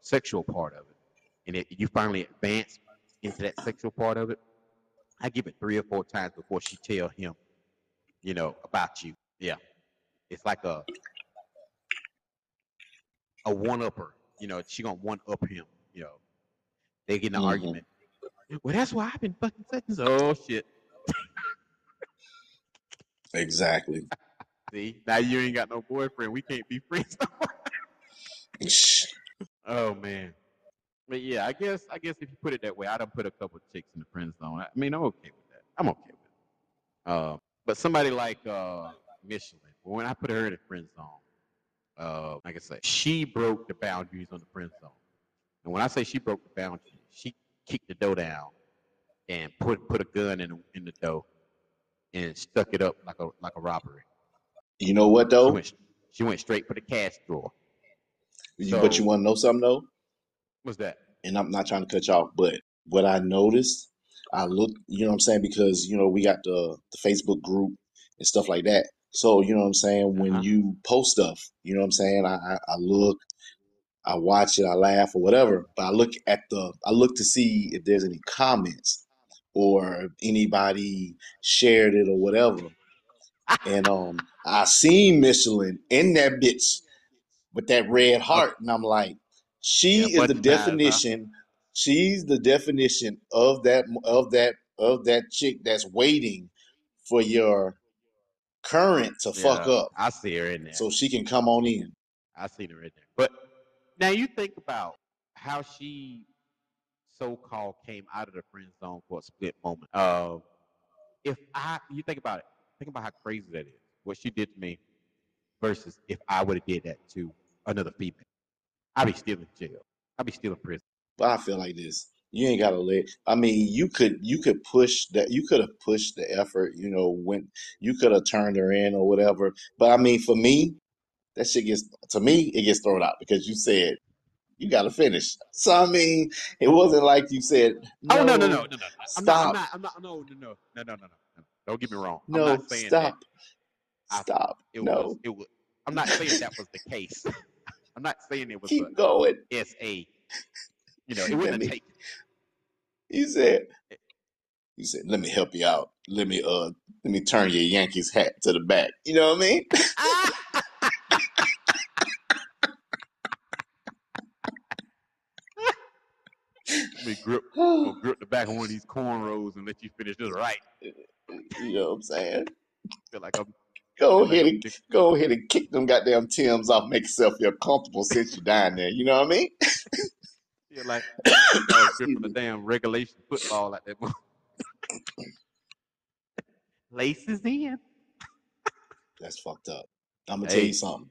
sexual part of it, and you finally advance into that sexual part of it, I give it 3 or 4 times before she tell him, you know, about you. Yeah, it's like a one-upper, you know, she gonna one-up him, you know. They get in an argument. Well, that's why I've been fucking such and so. Oh, shit. Exactly. See, now you ain't got no boyfriend. We can't be friends no more. Oh, man. But, yeah, I guess if you put it that way, I done put a couple of chicks in the friend zone. I mean, I'm okay with that. I'm okay with it. But somebody like Michelin, when I put her in the friend zone, like I said, she broke the boundaries on the friend zone. And when I say she broke the boundaries, she kicked the dough down and put a gun in the dough and stuck it up like a robbery. You know what though? She went straight for the cash drawer. But you want to know something though? What's that? And I'm not trying to cut you off, but what I noticed, I look, you know what I'm saying, because you know we got the Facebook group and stuff like that. So, you know what I'm saying? When you post stuff, you know what I'm saying? I look, I watch it, I laugh or whatever, but I look to see if there's any comments or if anybody shared it or whatever. And I seen Michelin in that bitch with that red heart. And I'm like, she's the definition of that chick that's waiting for your current to fuck up. I see her in there. So she can come on in. I see her in there. But now you think about how she so-called came out of the friend zone for a split moment. You think about it. Think about how crazy that is. What she did to me versus if I would have did that to another female. I'd be still in jail. I'd be still in prison. But I feel like this. You ain't gotta let. I mean, you could push that. You could have pushed the effort. You know, when you could have turned her in or whatever. But I mean, for me, that shit gets thrown out because you said you gotta finish. So I mean, it wasn't like you said. No, no. Stop. No. Don't get me wrong. No, I'm not saying stop. That. Stop. I'm not saying that was the case. I'm not saying it was. Keep going. S.A. You know, it wouldn't take it. He said, let me help you out. Let me turn your Yankees hat to the back. You know what I mean? Let me grip the back of one of these cornrows and let you finish this right. You know what I'm saying? I feel like I'm go ahead and kick them goddamn Timbs off, make yourself feel comfortable since you're down there. You know what I mean? You're like gripping the damn regulation football like that. Laces in. That's fucked up. I'm gonna tell you something,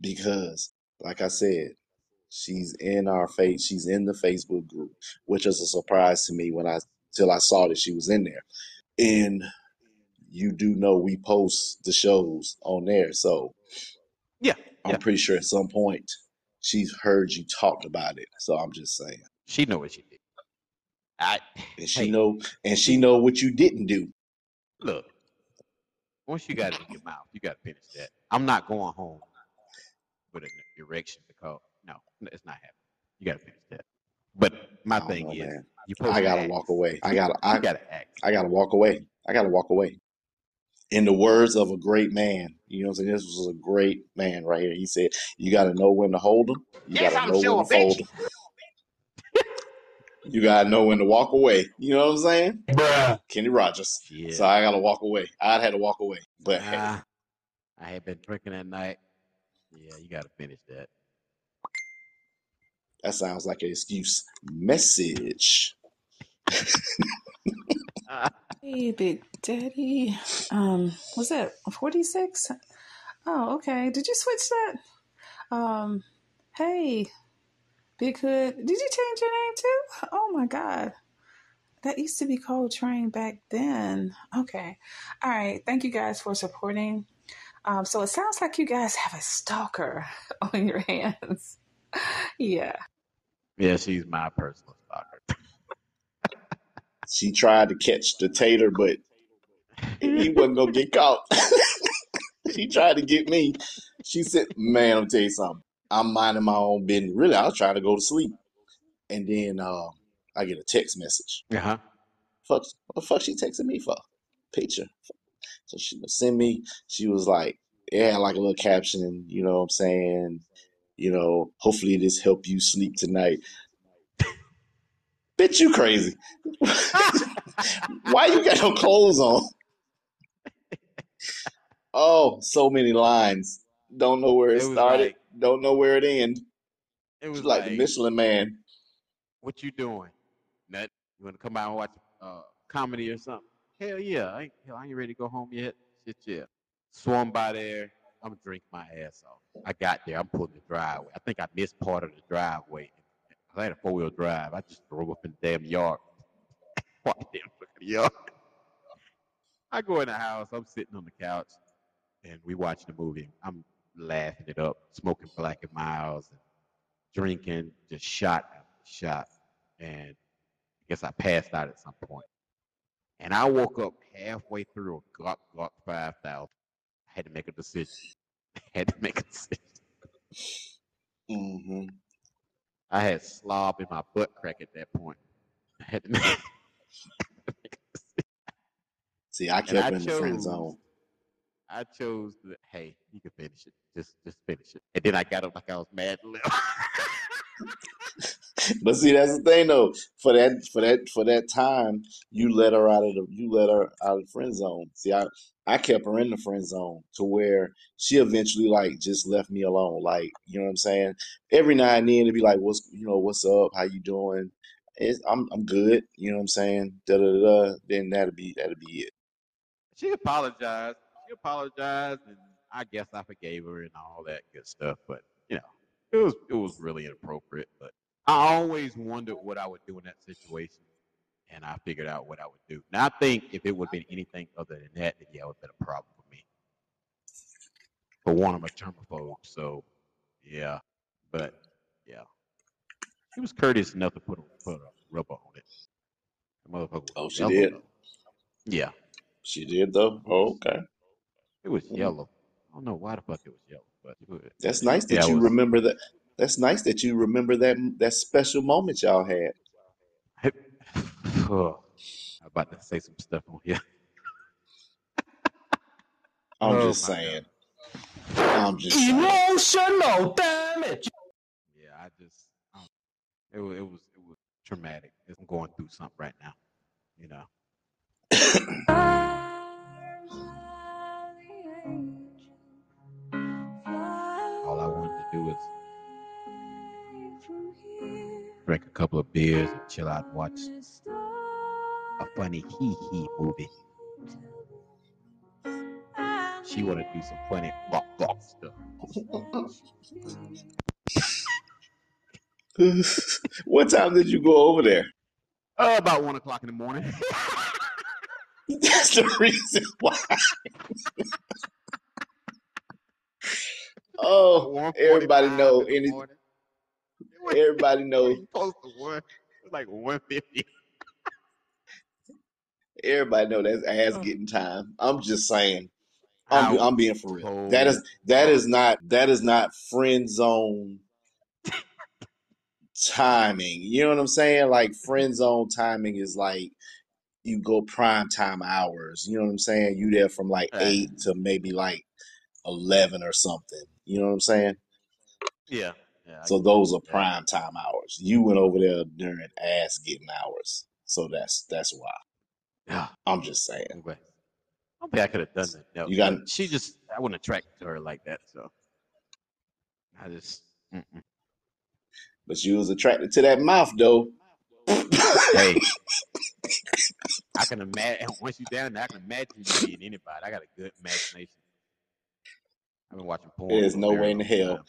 because like I said, she's in our face. She's in the Facebook group, which is a surprise to me till I saw that she was in there. And you do know we post the shows on there, so yeah, I'm pretty sure at some point she's heard you talked about it, so I'm just saying. She know what she did. She know what you didn't do. Look, once you got it in your mouth, you got to finish that. I'm not going home with an erection because no, it's not happening. You got to finish that. But my thing is, I gotta walk away. I gotta walk away. In the words of a great man, you know what I'm saying? This was a great man right here. He said, you got to know when to hold them. You got to know when to fold them. You got to know when to walk away. You know what I'm saying? Bruh. Kenny Rogers. Yeah. So I got to walk away. I had to walk away. But hey. I had been drinking that night. Yeah, you got to finish that. That sounds like an excuse. Message. Hey, Big Daddy. Was that 46? Oh, okay. Did you switch that? Hey, Big Hood. Did you change your name too? Oh my God. That used to be Cole Train back then. Okay. All right. Thank you guys for supporting. So it sounds like you guys have a stalker on your hands. Yeah. Yeah, she's my personal stalker. She tried to catch the tater, but he wasn't going to get caught. She tried to get me. She said, man, I'll tell you something. I'm minding my own business. Really, I was trying to go to sleep. And then I get a text message. Uh-huh. What the fuck she texting me for? Picture. So she sent me. She was like, yeah, like a little caption. You know what I'm saying? You know, hopefully this help you sleep tonight. Bitch, you crazy. Why you got no clothes on? Oh, so many lines. Don't know where it started. Like, don't know where it ended. It was like the Michelin Man. What you doing? Nothing. You want to come out and watch comedy or something? Hell yeah. I ain't ready to go home yet. Shit, yeah. Swung by there. I'm going to drink my ass off. I got there. I'm pulling the driveway. I think I missed part of the driveway. I had a 4-wheel drive. I just drove up in the damn yard. I go in the house. I'm sitting on the couch, and we watch the movie. I'm laughing it up, smoking Black and Mild, and drinking just shot after shot. And I guess I passed out at some point. And I woke up halfway through a Glock 5000. had to make a decision. Mm-hmm. I had slob in my butt crack at that point. I had to make See, I kept in the friend zone. I chose the, hey, you can finish it. Just finish it. And then I got up like I was mad and left. But see, that's the thing though. For that time, you let her out of the friend zone. See, I kept her in the friend zone to where she eventually like just left me alone. Like, you know what I'm saying? Every now and then it'd be like, what's up? How you doing? I'm good. You know what I'm saying? Da da da. Then that'd be it. She apologized. And I guess I forgave her and all that good stuff. But you know, it was really inappropriate. But I always wondered what I would do in that situation, and I figured out what I would do. Now I think if it would have been anything other than that, then yeah, it would have been a problem for me. For one, I'm a germaphobe, so yeah. But yeah, she was courteous enough to put a rubber on it. The motherfucker. Oh, she did. Though. Yeah, she did though. Oh, okay. It was yellow. I don't know why the fuck it was yellow, but that's nice that you remember that. That's nice that you remember that special moment y'all had. Oh, I'm about to say some stuff on here. I'm just saying. Emotional damage. Yeah, it was traumatic. I'm going through something right now, you know. All I wanted to do was drink a couple of beers and chill out and watch a funny hee-hee movie. She wanted to do some funny fuck stuff. What time did you go over there? About 1 o'clock in the morning. That's the reason why. Oh, everybody know anything. Everybody knows. It's like 1:50. Everybody know that's ass getting time. I'm just saying. I'm being for real. That is not friend zone timing. You know what I'm saying? Like friend zone timing is like. You go prime time hours. You know what I'm saying? You there from like 8 to maybe like 11 or something. You know what I'm saying? Yeah. So those are prime time hours. You went over there during ass getting hours. So that's why. Yeah. I'm just saying. Anyway, I don't think I could have done that. No, I wasn't attracted to her like that. So I just. Mm-mm. But you was attracted to that mouth though. Hey. I can imagine once you're down there, I can imagine you being anybody. I got a good imagination. I've been watching porn. There's no way in hell.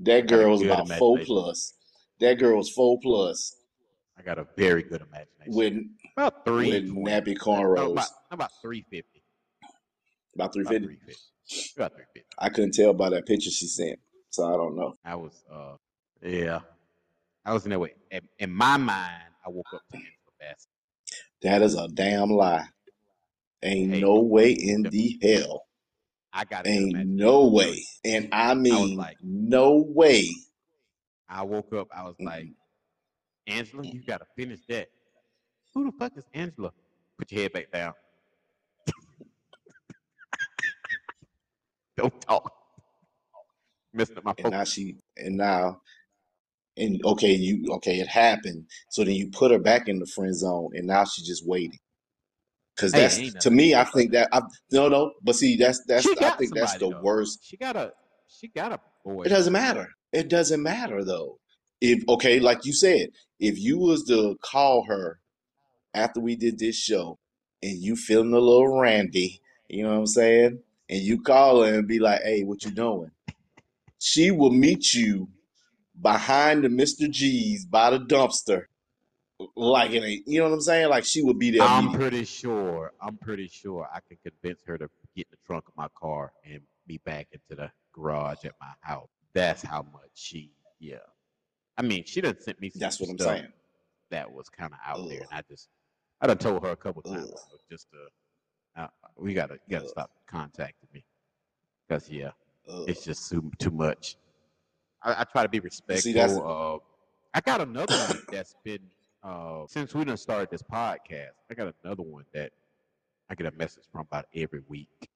That girl was about 4+. That girl was 4+. I got a very good imagination. With nappy cornrows. About 350. About 350? About 350. I couldn't tell by that picture she sent, so I don't know. I was, yeah. I was in that way. In my mind, I woke up to Angela Bassett. That is a damn lie. Ain't no way in the hell. I got it. Ain't no way. And I mean, like, no way. I woke up. I was like, Angela, you got to finish that. Who the fuck is Angela? Put your head back down. Don't talk. Messing up my phone. And now, it happened. So then you put her back in the friend zone, and now she's just waiting. Because I think that's the worst. She got a boy. It doesn't matter. It doesn't matter though. Like you said, if you was to call her after we did this show, and you feeling a little randy, you know what I'm saying, and you call her and be like, "Hey, what you doing?" She will meet you. Behind the Mr. G's by the dumpster, like it ain't. You know what I'm saying? Like she would be there. I'm pretty sure I can convince her to get in the trunk of my car and be back into the garage at my house. That's how much she. Yeah, I mean, she done sent me. That's what I'm saying. That was kind of out there, and I done told her a couple times. So we gotta stop contacting me. because it's just too much. I try to be respectful. See, I got another one that's been since we done started this podcast. I got another one that I get a message from about every week.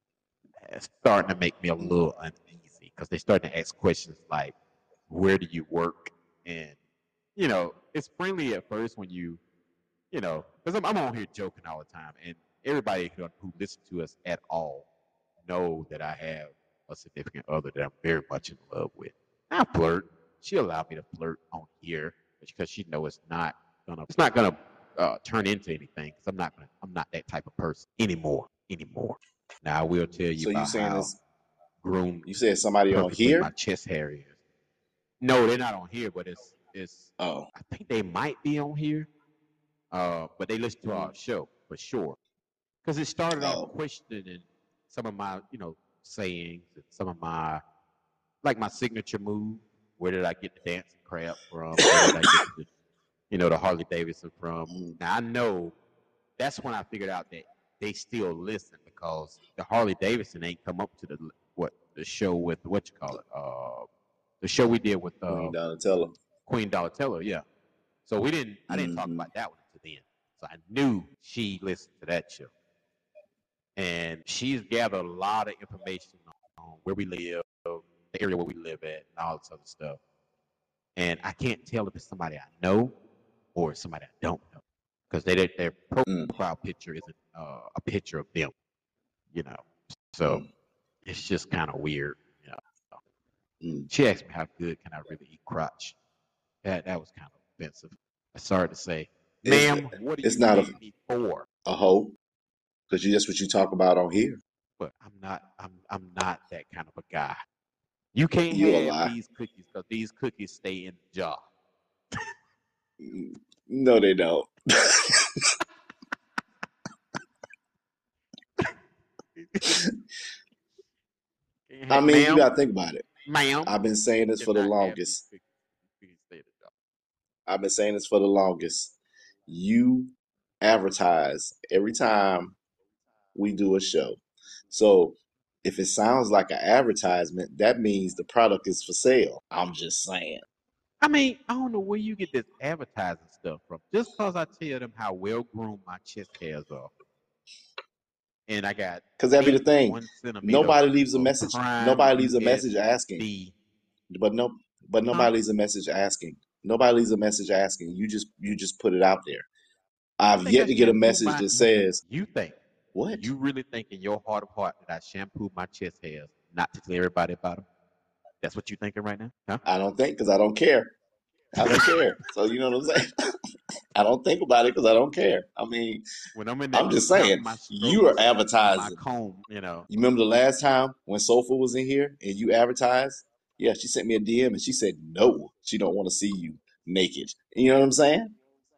It's starting to make me a little uneasy because they start to ask questions like, "Where do you work?" And you know, it's friendly at first when you know, because I'm on here joking all the time, and everybody who listens to us at all know that I have a significant other that I'm very much in love with. I flirt. She allowed me to flirt on here because she knows it's not gonna turn into anything. Because I'm not that type of person anymore. Now I will tell you. So about you saying how this groomed? You said somebody on here? My chest hair is. No, they're not on here, but it's. Oh. I think they might be on here. But they listen to our show for sure. Because it started off questioning some of my, sayings and some of my, like my signature move. Where did I get the dancing crap from? Where did I get the, the Harley Davidson from? Mm. Now I know that's when I figured out that they still listen because the Harley Davidson ain't come up to the show with the show we did with Queen Donatella. Queen Donatella, yeah. So we didn't. I didn't talk about that one until then. So I knew she listened to that show, and she's gathered a lot of information on where we live, the area where we live at, and all this other stuff. And I can't tell if it's somebody I know or somebody I don't know because their profile picture isn't a picture of them, So it's just kind of weird, She asked me how good can I really eat crotch. That was kind of offensive. I'm sorry to say, ma'am, what do you need me for? A hoe, because that's what you talk about on here. But I'm not that kind of a guy. You can't have these cookies because these cookies stay in the jar. No, they don't. I mean, you gotta think about it. Ma'am, I've been saying this for the longest. You advertise every time we do a show. So if it sounds like an advertisement, that means the product is for sale. I'm just saying. I mean, I don't know where you get this advertising stuff from. Just because I tell them how well-groomed my chest hairs are. And I got... Because that'd be the thing. Nobody leaves a message. Nobody leaves a message asking. But nobody leaves a message asking. Nobody leaves a message asking. You just put it out there. I've yet to get a message that says... You think. What? You really think in your heart of heart that I shampooed my chest hairs not to tell everybody about them? That's what you thinking right now? Huh? I don't think because I don't care. I don't care. So you know what I'm saying? I don't think about it because I don't care. I mean, when I'm in that, I'm just saying, you are advertising. My comb, You remember the last time when Sofa was in here and you advertised? Yeah, she sent me a DM and she said, no, she don't want to see you naked. You know what I'm saying?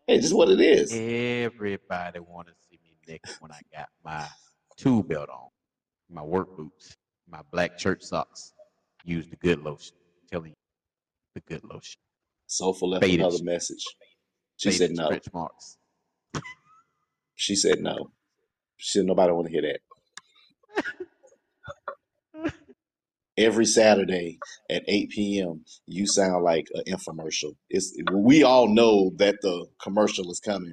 It's just what it is. Everybody want to see me naked when I got my tool belt on, my work boots, my black church socks. Use the good lotion. I'm telling you, the good lotion. Sofa left another message. She said no. Stretch marks. She said no. She said nobody want to hear that. Every Saturday at 8 p.m., you sound like an infomercial. We all know that the commercial is coming.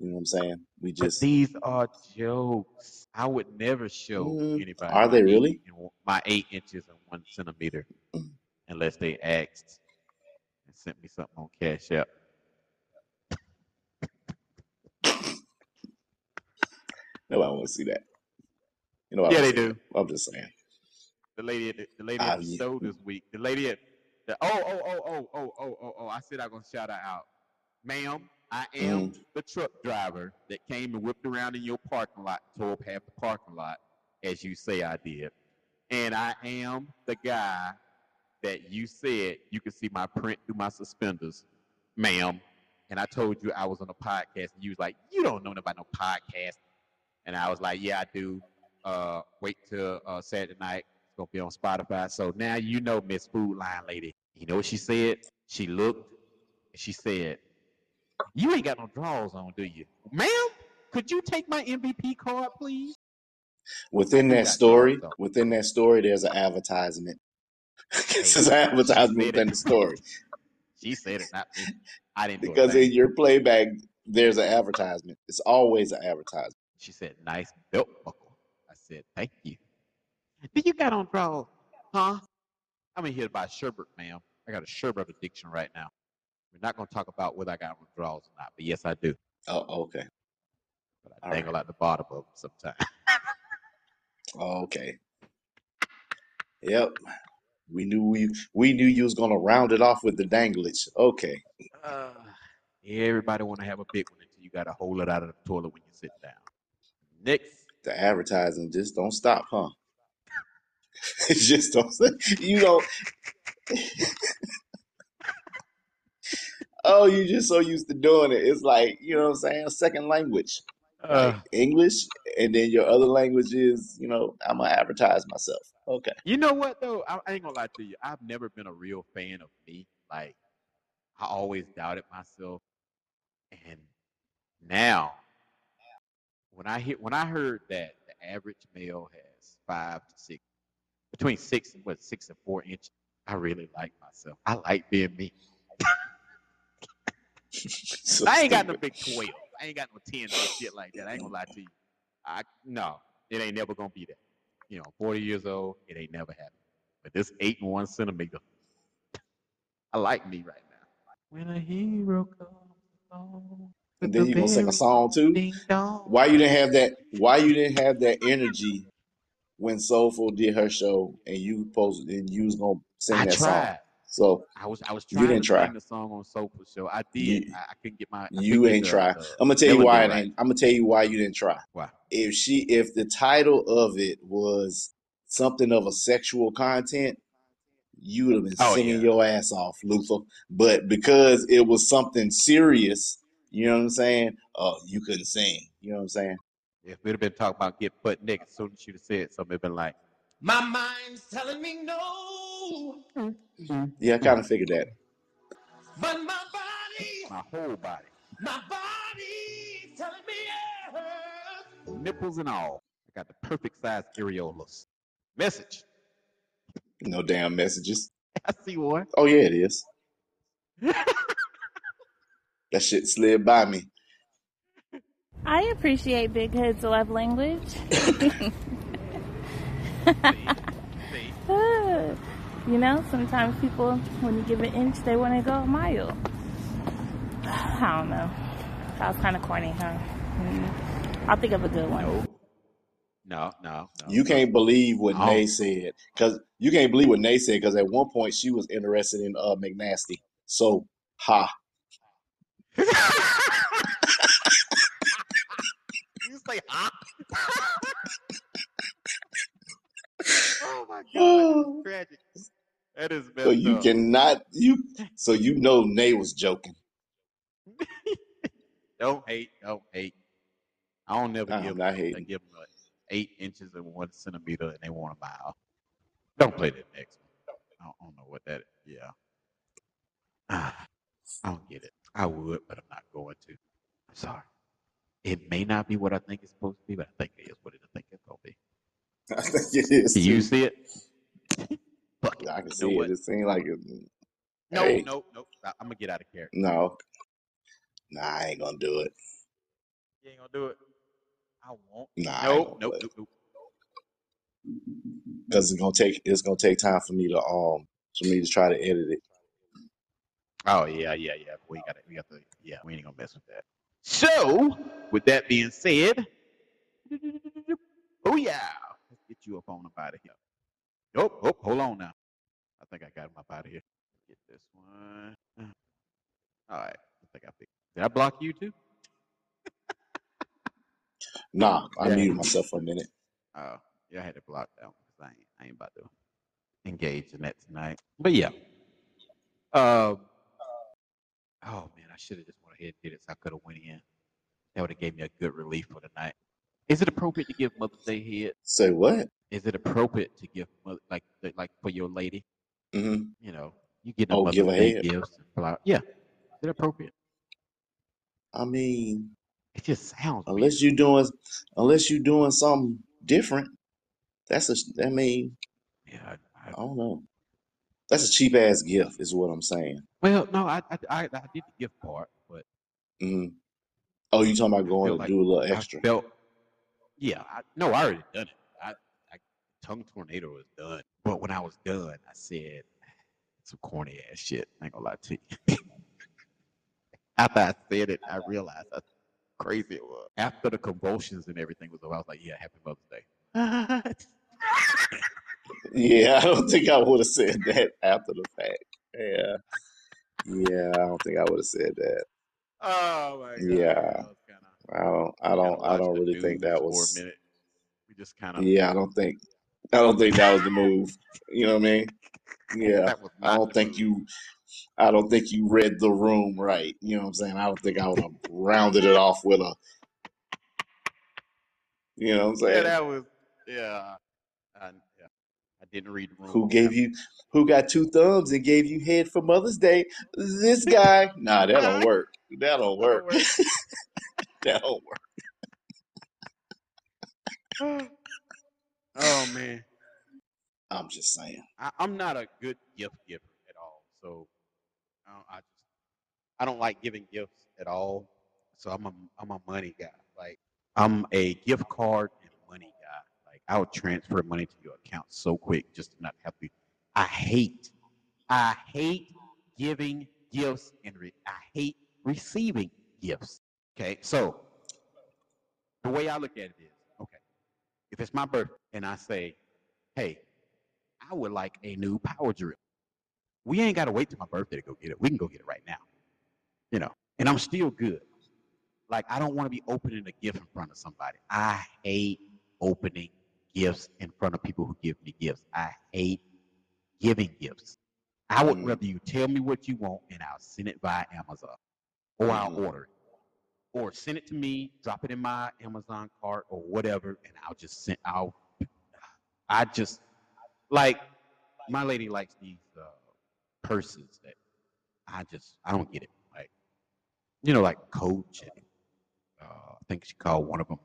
You know what I'm saying? But these are jokes. I would never show anybody. Are they really? My 8 inches and 1 centimeter, unless they asked and sent me something on Cash App. Nobody wants to see that. Yeah, they do. I'm just saying. The lady at the show this week. The lady at the I said I'm gonna shout her out, ma'am. I am the truck driver that came and whipped around in your parking lot, tore up half the parking lot, as you say I did. And I am the guy that you said you could see my print through my suspenders, ma'am. And I told you I was on a podcast, and you was like, you don't know about no podcast. And I was like, yeah, I do. Wait till Saturday night. It's going to be on Spotify. So now you know Miss Food Line Lady. You know what she said? She looked, and she said, you ain't got no draws on, do you? Ma'am, could you take my MVP card, please? Within that story, there's an advertisement. This is an advertisement within the story. She said it, not me. I didn't. Because in your playback, there's an advertisement. It's always an advertisement. She said, "Nice belt buckle." I said, "Thank you." Did you got on draw, huh? I'm in here to buy sherbet, ma'am. I got a sherbet addiction right now. We're not going to talk about whether I got withdrawals or not, but yes, I do. Oh, okay. But I dangle out the bottom of them sometimes. Okay. Yep. We knew you was going to round it off with the danglage. Okay. Everybody want to have a big one until you got to hold it out of the toilet when you sit down. Next. The advertising just don't stop, huh? It just don't stop. You don't. Oh, you just so used to doing it. It's like, you know what I'm saying? Second language, like English, and then your other language is, you know, I'm gonna advertise myself. Okay. You know what though? I ain't gonna lie to you. I've never been a real fan of me. Like, I always doubted myself, and now when I heard that the average male has 5 to 6, between 6 and 4 inches, I really like myself. I like being me. So I ain't got no big 12. I ain't got no 10 or shit like that. I ain't gonna lie to you. It ain't never gonna be that. You know, 40 years old, it ain't never happened. But this 8 and 1 centimeter, I like me right now. When a hero comes along, and then you gonna sing a song too? Why you didn't have that energy when Soulful did her show and you posted and you was gonna sing that song? So I was trying to sing the song on Soulful show. I did. Yeah. I couldn't get my. You ain't try. I'm gonna tell you why. I'm gonna tell you why you didn't try. Why? If the title of it was something of a sexual content, you would have been singing your ass off, Luther. But because it was something serious, you know what I'm saying? You couldn't sing. You know what I'm saying? If we'd have been talking about get put next, as soon as you'd have said something, it'd been like, my mind's telling me no. Yeah, I kind of figured that. But my whole body's telling me yes. Nipples and all. I got the perfect size areolas. Message. No damn messages. I see one. Oh, yeah, it is. That shit slid by me. I appreciate Big Hood's love language. You know, sometimes people, when you give an inch, they want to go a mile. I don't know. That was kind of corny, huh? I'll think of a good one. No. You can't believe what Nay said. Because at one point she was interested in McNasty. So, ha. You say ha? Oh my God! Tragic. That is bad. So you cannot you. So you know, Nay was joking. Don't hate. I don't never give them 8 inches and 1 centimeter, and they want a mile. Don't play that next one. I don't know what that is. Yeah. I don't get it. I would, but I'm not going to. I'm sorry. It may not be what I think it's supposed to be, but I think it is what I think it's going to be. I think it is. Do you see it? Fuck it. I can see it. It seems like it. No. I'm going to get out of character. No. Nah, I ain't going to do it. You ain't going to do it? I won't. Nah, nope. Because it's gonna take time for me to try to edit it. Oh, yeah. We got to, we ain't going to mess with that. So, with that being said, oh yeah, let's get you up on up out of here. Oh, hold on now. I think I got him up out of here. Get this one. All right, I think I picked. Did I block you too? Nah, I muted myself for a minute. Oh, yeah, I had to block that one because I ain't about to engage in that tonight. But yeah. Oh man, I should have just went ahead and did it so I could have went in. That would have gave me a good relief for the night. Is it appropriate to give Mother's Day head? Say what? Is it appropriate to give like for your lady? Mm-hmm. You know, you get Mother's Day gifts. Yeah, is it appropriate? I mean, it just sounds. Unless you're doing something different. I don't know. That's a cheap ass gift, is what I'm saying. Well, no, I did the gift part, but. Mm-hmm. Oh, you talking about going to do a little extra? I already done it. Tongue Tornado was done, but when I was done, I said some corny ass shit. I ain't gonna lie to you. After I said it, I realized how crazy it was. After the convulsions and everything was over, I was like, "Yeah, Happy Mother's Day." Yeah, I don't think I would have said that after the fact. Yeah, I don't think I would have said that. Oh my god. Yeah, I don't really think that was. For a minute. We just kind of. Yeah, I don't think that was the move. You know what I mean? Yeah, I don't think you read the room right. You know what I'm saying? I don't think I would have rounded it off with a. You know what I'm saying? Yeah, that was. Yeah. I didn't read the room. Who got two thumbs and gave you head for Mother's Day? This guy. Nah, that don't work. That don't work. Oh man. I'm just saying. I'm not a good gift giver at all, so I don't like giving gifts at all. So I'm a money guy. Like I'm a gift card and money guy. Like I would transfer money to your account so quick just to not have to. I hate giving gifts and I hate receiving gifts. Okay, so the way I look at it is, okay, if it's my birthday and I say, hey. I would like a new power drill. We ain't got to wait till my birthday to go get it. We can go get it right now. You know, and I'm still good. Like, I don't want to be opening a gift in front of somebody. I hate opening gifts in front of people who give me gifts. I hate giving gifts. I would rather you tell me what you want and I'll send it via Amazon or I'll order it. Or send it to me, drop it in my Amazon cart or whatever, and Like, my lady likes these purses that I don't get it. Like, you know, like Coach and I think she called one of them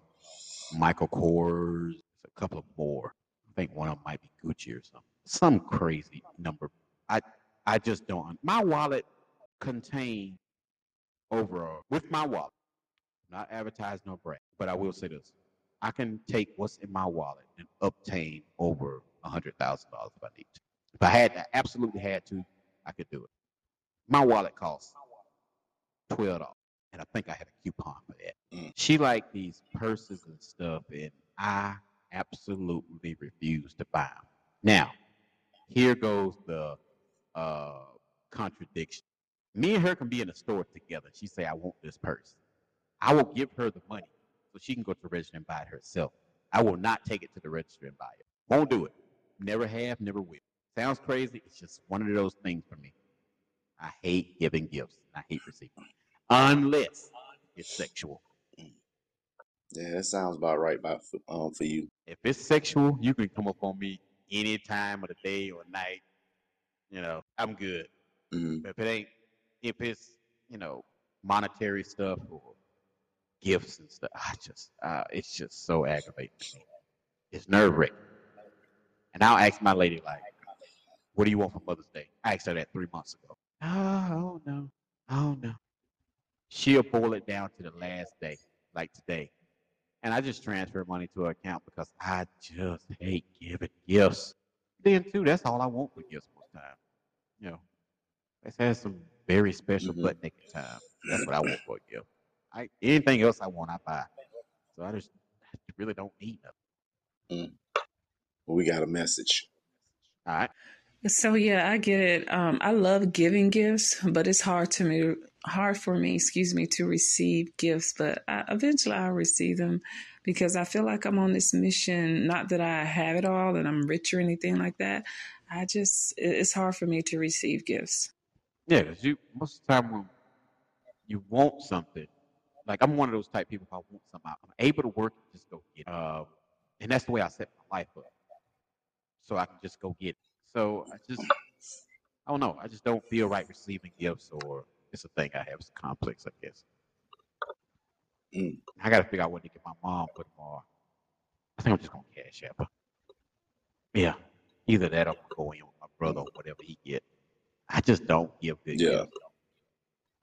Michael Kors, a couple of more. I think one of them might be Gucci or something. Some crazy number. I just don't. My wallet contains with my wallet, not advertised, no brand, but I will say this. I can take what's in my wallet and obtain over $100,000 if I need to. If I absolutely had to, I could do it. My wallet costs $12, and I think I had a coupon for that. Mm. She liked these purses and stuff, and I absolutely refused to buy them. Now, here goes the contradiction. Me and her can be in a store together. She say, "I want this purse." I will give her the money so she can go to the register and buy it herself. I will not take it to the register and buy it. Won't do it. Never have, never will. Sounds crazy. It's just one of those things for me. I hate giving gifts. I hate receiving them. Unless it's sexual. Yeah, that sounds about right for you. If it's sexual, you can come up on me any time of the day or night. You know, I'm good. Mm-hmm. But if it's, you know, monetary stuff or gifts and stuff, it's just so aggravating. It's nerve-wracking. And I'll ask my lady, like, what do you want for Mother's Day? I asked her that 3 months ago. Oh, no. She'll boil it down to the last day, like today. And I just transfer money to her account because I just hate giving gifts. Then, too, that's all I want for gifts most time. You know, let's have some very special butt naked time. That's what I want for a gift. Anything else I want, I buy. So I really don't need nothing. Mm. We got a message. All right. So, yeah, I get it. I love giving gifts, but it's hard for me to receive gifts. But eventually I'll receive them because I feel like I'm on this mission. Not that I have it all and I'm rich or anything like that. It's hard for me to receive gifts. Yeah, because most of the time when you want something, like I'm one of those type of people, if I want something, I'm able to work and just go get it. And that's the way I set my life up. So I can just go get it. So I don't know. I just don't feel right receiving gifts, or it's a thing I have. It's a complex, I guess. Mm. I got to figure out what to get my mom for tomorrow. I think I'm just going to cash app. Yeah. Either that or go in with my brother or whatever he get. I just don't give good gifts.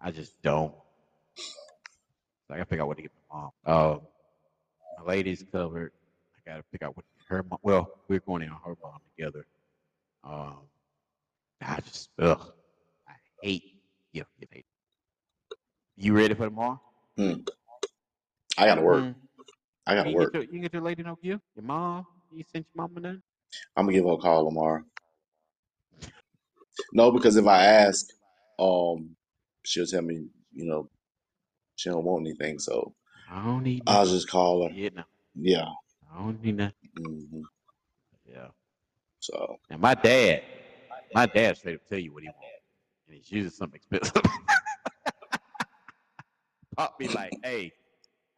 I just don't. Like, I gotta figure out what to get my mom. My lady's covered. I gotta figure out what her mom. Well, we're going in on her mom together. I hate gift giving. You ready for tomorrow? I gotta work. I gotta work. You can get your lady no gift. Your mom. You sent your mama nothing. I'm gonna give her a call tomorrow. No, because if I ask, she'll tell me, you know, she don't want anything, so I don't need I'll nothing. Just call her. Yeah. I don't need nothing. Mm-hmm. Yeah. So. And my dad straight up tell you what he wants. And it's usually something expensive. Pop be like, hey,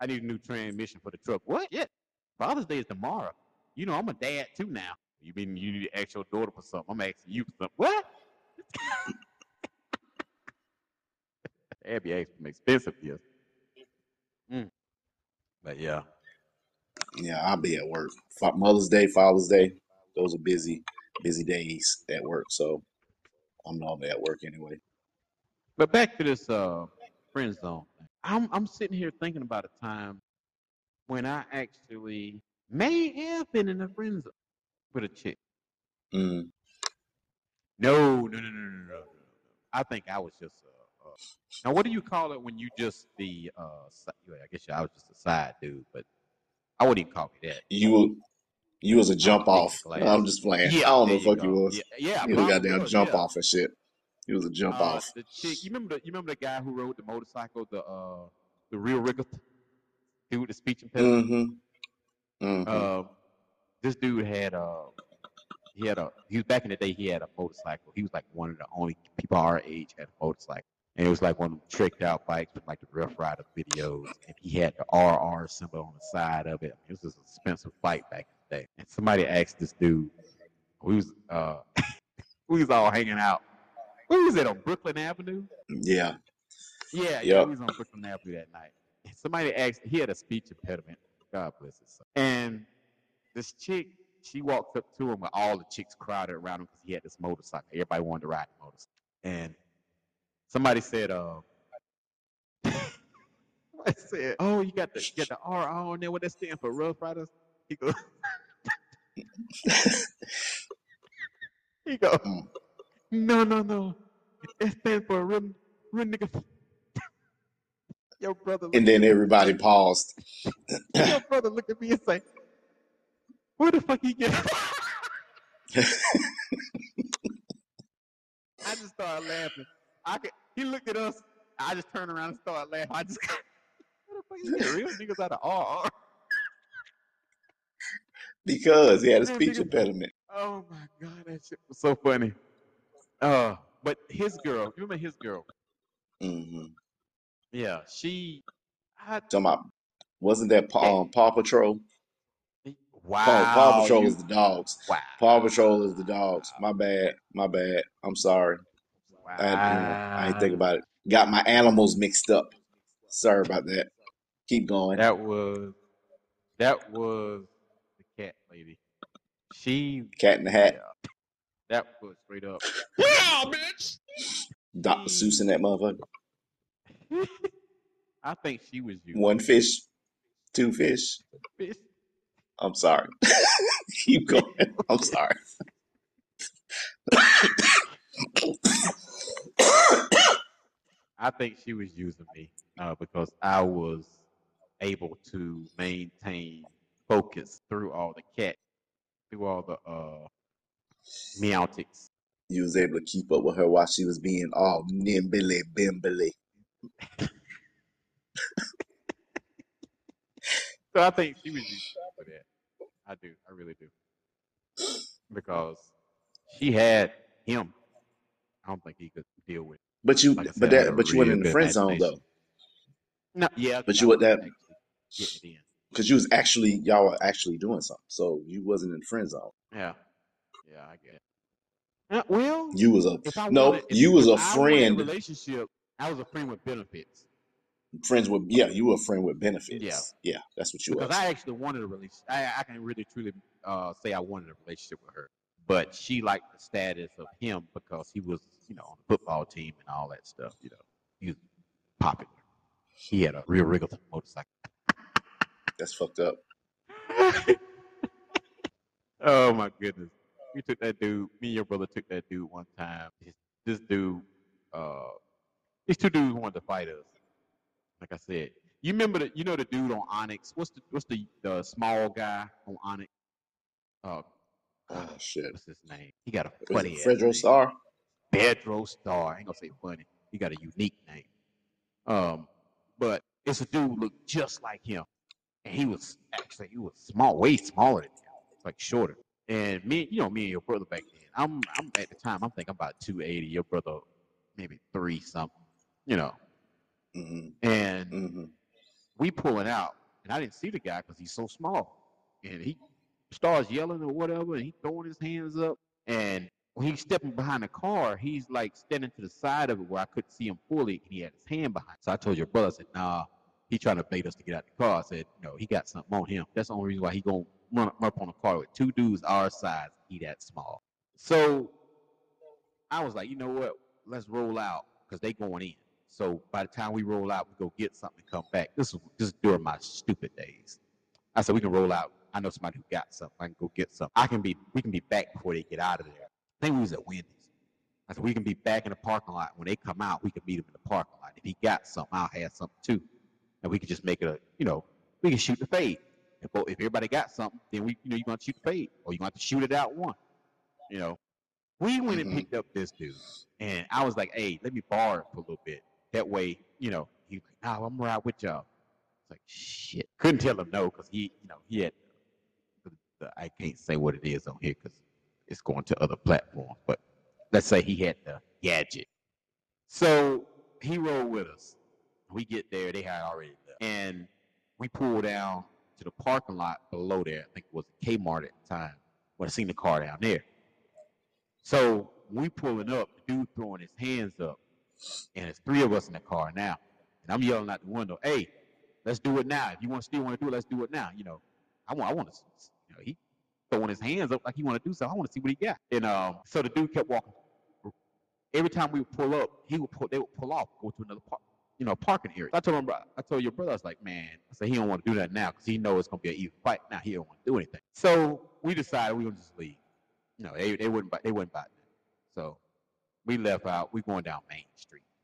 I need a new transmission for the truck. What? Yeah. Father's Day is tomorrow. You know, I'm a dad too now. You mean you need to ask your daughter for something? I'm asking you for something. What? That'd be expensive, yes. But yeah. Yeah, I'll be at work. Mother's Day, Father's Day, those are busy days at work. So I'm normally at work anyway. But back to this friend zone thing. I'm sitting here thinking about a time when I actually may have been in a friend zone with a chick. No. I think I was just now, what do you call it when you just the I guess I was just a side dude, but I wouldn't even call me that. You was a jump off. I'm just playing. Yeah, I don't know what the fuck you was. Yeah, you was a goddamn jump off and shit. You was a jump off. The chick, you remember the guy who rode the motorcycle, the real Rickard dude with the speech impediment. This dude had he was back in the day. He had a motorcycle. He was like one of the only people our age had a motorcycle. And it was like one of them tricked out bikes with like the Rough Rider videos. And he had the RR symbol on the side of it. It was just an expensive bike back in the day. And somebody asked this dude, we was all hanging out. What was it, on Brooklyn Avenue? Yeah, we was on Brooklyn Avenue that night. And somebody asked, he had a speech impediment. God bless his son. And this chick, she walked up to him with all the chicks crowded around him because he had this motorcycle. Everybody wanted to ride the motorcycle. And somebody said, oh, you got the R on there. What that stand for, Rough Riders? He goes, no. It stands for real nigga. Your brother. And then everybody paused. Your brother looked at me and said, where the fuck he get? I just started laughing. He looked at us. I just turned around and started laughing. I just, what the fuck is that? Real niggas out of RR? Because he had a speech impediment. Oh my God, that shit was so funny. But his girl, you remember his girl? Mm-hmm. Yeah, wasn't that Paw Patrol? Wow. Paw Patrol is the dogs. Wow. Paw Patrol is the dogs. My bad. I'm sorry. Wow. I ain't think about it. Got my animals mixed up. Sorry about that. Keep going. That was the cat lady. She Cat in the Hat. Yeah. That was straight up. Yeah, bitch. Dr. Seuss in that motherfucker. I think she was you. One fish, two fish. Fish. I'm sorry. Keep going. I'm sorry. I think she was using me because I was able to maintain focus through all the meowtics. You was able to keep up with her while she was being all nimbly bimbly. So I think she was using me for that. I do. I really do. Because she had him. I don't think he could deal with it. But you weren't in the friend zone though. No, yeah. But you were that because you was actually y'all were actually doing something, so you wasn't in the friend zone. Yeah, I get it. Well, you was a friend. I was a friend with benefits. friends with, yeah, you were a friend with benefits. Yeah, that's what you were. Because I actually wanted a relationship. I can really, truly say I wanted a relationship with her. But she liked the status of him because he was, you know, on the football team and all that stuff. You know, he was popular. He had a real wriggle motorcycle. That's fucked up. Oh, my goodness. We took that dude. Me and your brother took that dude one time. This dude, these two dudes wanted to fight us. Like I said, you remember the, you know, the dude on Onyx. What's the small guy on Onyx? Oh shit! What's his name? He got a funny. Pedro Star. Pedro Star. I ain't gonna say funny. He got a unique name. But it's a dude looked just like him, and he was small, way smaller than him, like shorter. And me and your brother back then. I'm at the time. I'm thinking about 280. Your brother, maybe 3 something. You know. Mm-hmm. And we pulling out, and I didn't see the guy because he's so small. And he starts yelling or whatever, and he's throwing his hands up. And when he's stepping behind the car, he's like standing to the side of it where I couldn't see him fully, and he had his hand behind. So I told your brother, I said, nah, he's trying to bait us to get out the car. I said, no, he got something on him. That's the only reason why he going to run up on a car with two dudes our size. He that small. So I was like, you know what? Let's roll out because they going in. So by the time we roll out, we go get something and come back. This is during my stupid days. I said, we can roll out. I know somebody who got something. I can go get something. We can be back before they get out of there. I think we was at Wendy's. I said, we can be back in the parking lot. When they come out, we can meet them in the parking lot. If he got something, I'll have something too. And we can just make it we can shoot the fade. If everybody got something, then you're going to shoot the fade. Or you're going to have to shoot it out one. You know, we went and picked up this dude. And I was like, hey, let me borrow it for a little bit. That way, he's like, "Nah, I'm right with y'all." It's like, shit. Couldn't tell him no because he had. I can't say what it is on here because it's going to other platforms. But let's say he had the gadget. So he rolled with us. We get there, they had already left, and we pull down to the parking lot below there. I think it was Kmart at the time. But I seen the car down there. So we pulling up, the dude throwing his hands up. And it's 3 of us in the car now. And I'm yelling out the window, hey, let's do it now. If you want to do it, let's do it now. You know, I want to he throwing his hands up like he want to do something. I want to see what he got. And so the dude kept walking. Every time we would pull up, they would pull off, go to another parking area. So I told your brother, I was like, man, I said, he don't want to do that now because he knows it's going to be an even fight. Now he don't want to do anything. So we decided we were going to just leave. You know, they wouldn't buy it. So we left out. We going down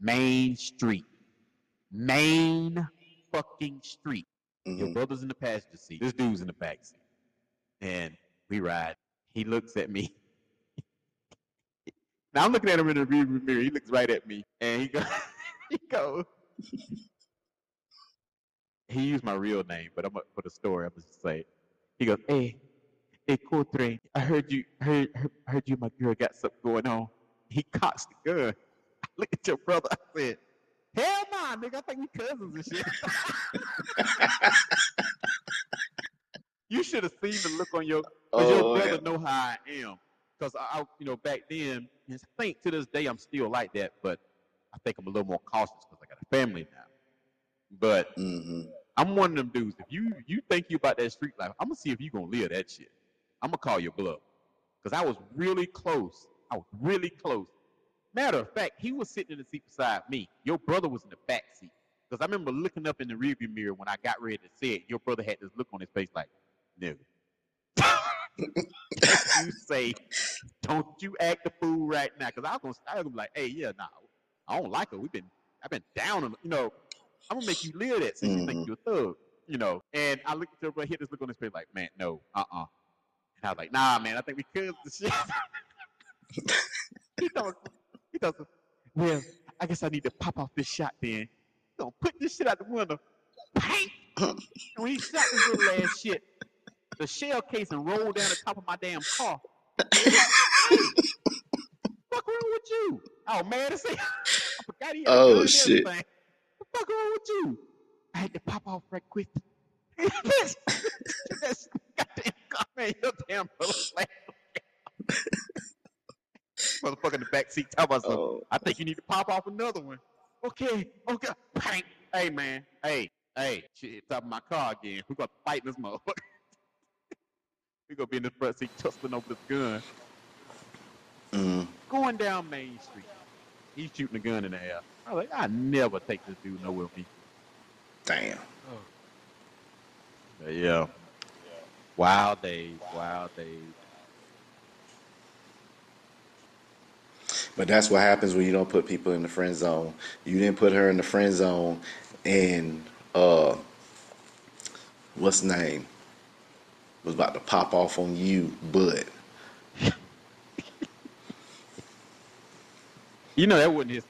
Main Street. Main fucking street. Mm-hmm. Your brother's in the passenger seat. This dude's in the back seat. And we ride. He looks at me. Now I'm looking at him in the rearview mirror. He looks right at me. And he goes. He used my real name, but for the story, I'm just saying. He goes, hey, Cole Train. I heard you, my girl, got something going on. He cocks the gun. I look at your brother. I said, hell nah, nigga. I think we cousins and shit. You should have seen the look on your, your brother know how I am. Because, I back then, and I think to this day I'm still like that, but I think I'm a little more cautious because I got a family now. But I'm one of them dudes. If you think you about that street life, I'm going to see if you going to live that shit. I'm going to call your bluff. Because I was really close. Matter of fact, he was sitting in the seat beside me. Your brother was in the back seat. Because I remember looking up in the rearview mirror when I got ready to say it. Your brother had this look on his face like, nigga. You say, don't you act the fool right now. Because I was going to be like, hey, yeah, nah, I don't like her. I've been down on her. I'm going to make you live that since you think you're a thug. And I looked at your brother, he had this look on his face like, man, no, uh-uh. And I was like, nah, man, I think we could the shit. He doesn't. Well, I guess I need to pop off this shot then. He's gonna put this shit out the window. Bang! And when he shot this little ass shit, the shell casing rolled down the top of my damn car. Fuck wrong with you? Oh man, I forgot he had a gun shit. What the fuck wrong with you? I had to pop off right quick. That's goddamn car, man. Your damn brother. Motherfucker in the backseat, tell myself, I think you need to pop off another one. Okay, bang. hey man, hey, shit, top of my car again. We're gonna fight this motherfucker. We're gonna be in the front seat tussling over this gun. Going down Main Street. He's shooting a gun in the air. I was like, I never take this dude nowhere with me. Damn. Oh. Yeah. Wild days, wild days. But that's what happens when you don't put people in the friend zone. You didn't put her in the friend zone, and what's his name was about to pop off on you, but you know that wasn't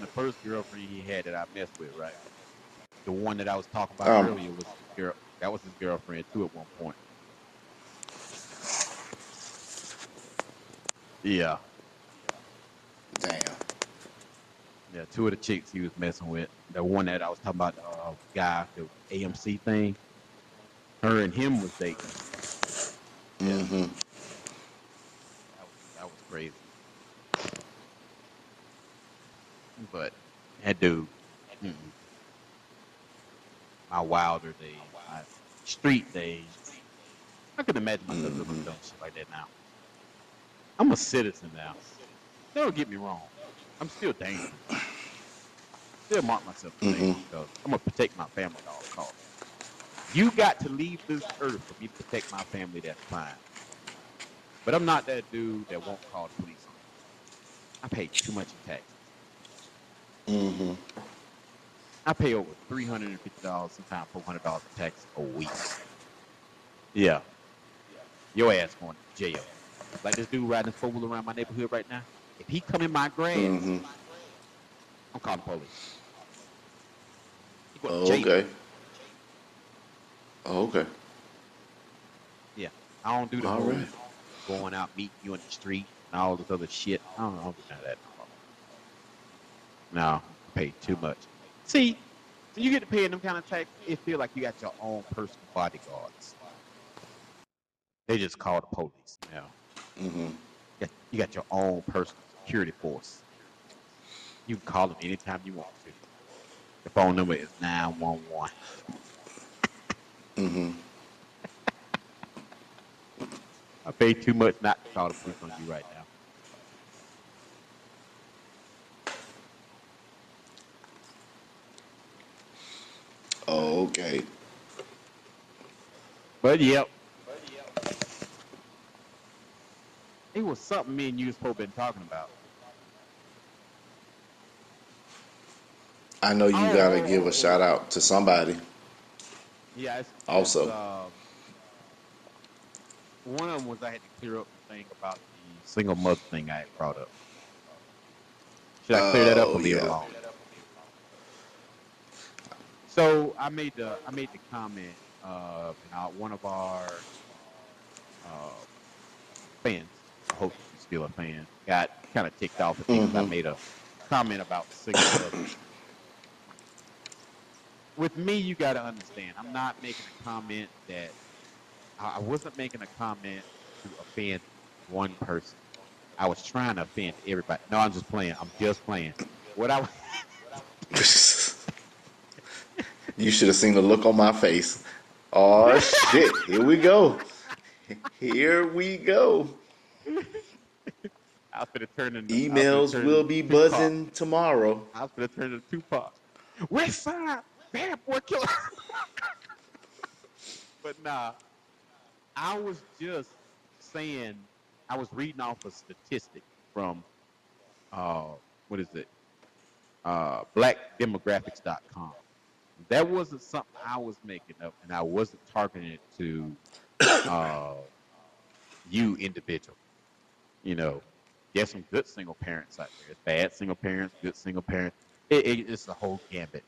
the first girlfriend he had that I messed with, right? The one that I was talking about earlier was his girl. That was his girlfriend too at one point. Yeah. Damn. Yeah, two of the chicks he was messing with. The one that I was talking about, guy, the AMC thing. Her and him was dating. Yeah. Mm-hmm. That was crazy. But that dude, my wilder days, my street days. I could imagine myself doing shit like that now. I'm a citizen now. Don't get me wrong. I'm still dangerous. Still mark myself as dangerous because I'm going to protect my family at all costs. You got to leave this earth for me to protect my family, that's fine. But I'm not that dude that won't call the police on me. I pay too much in taxes. I pay over $350, sometimes $400 in taxes a week. Yeah. Your ass going to jail. Like this dude riding his four-wheeler around my neighborhood right now. If he come in my grass, I'm calling the police. Okay. Yeah, I don't do the whole going out meeting you in the street and all this other shit. I don't know that. No, I pay too much. See, when you get to paying them kind of tax, it feel like you got your own personal bodyguards. They just call the police now. You got your own personal security force. You can call them anytime you want to. The phone number is 911. I pay too much not to call the police on you right now. Okay. But yep. It was something me and you was supposed to been talking about. I know you gotta give a shout out to somebody. Yeah. Also, one of them was I had to clear up the thing about the single mother thing I had brought up. Should I clear that up or leave it alone? So I made the comment of one of our fans. I hope she's still a fan. Got kind of ticked off at things. I made a comment about single mothers. With me, you got to understand, I'm not making a comment that I wasn't making a comment to offend one person. I was trying to offend everybody. No, I'm just playing. What I you should have seen the look on my face. Oh shit! Here we go. I was gonna turn into, emails will be buzzing tomorrow. I was gonna turn into Tupac. West Side Bad Boy Killer. But nah, I was just saying. I was reading off a statistic from what is it? blackdemographics.com. That wasn't something I was making up, and I wasn't targeting it to you individual. You know, there's some good single parents out there. It's bad single parents, good single parents. It's the whole gambit.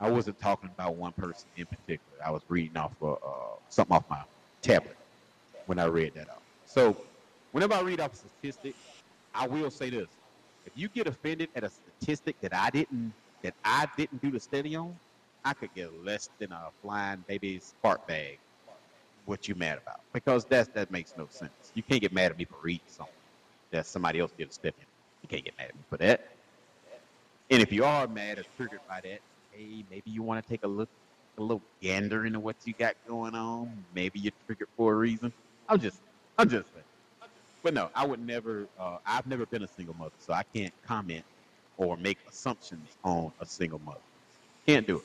I wasn't talking about one person in particular. I was reading off something off my tablet when I read that out. So whenever I read off a statistic, I will say this. If you get offended at a statistic that I didn't do the study on, I could get less than a flying baby's fart bag. What you mad about? Because that makes no sense. You can't get mad at me for reading something that somebody else did a step in. You can't get mad at me for that. And if you are mad or triggered by that, hey, maybe you want to take a look, a little gander into what you got going on. Maybe you're triggered for a reason. I'm just saying. But no, I would never, I've never been a single mother, so I can't comment or make assumptions on a single mother. Can't do it.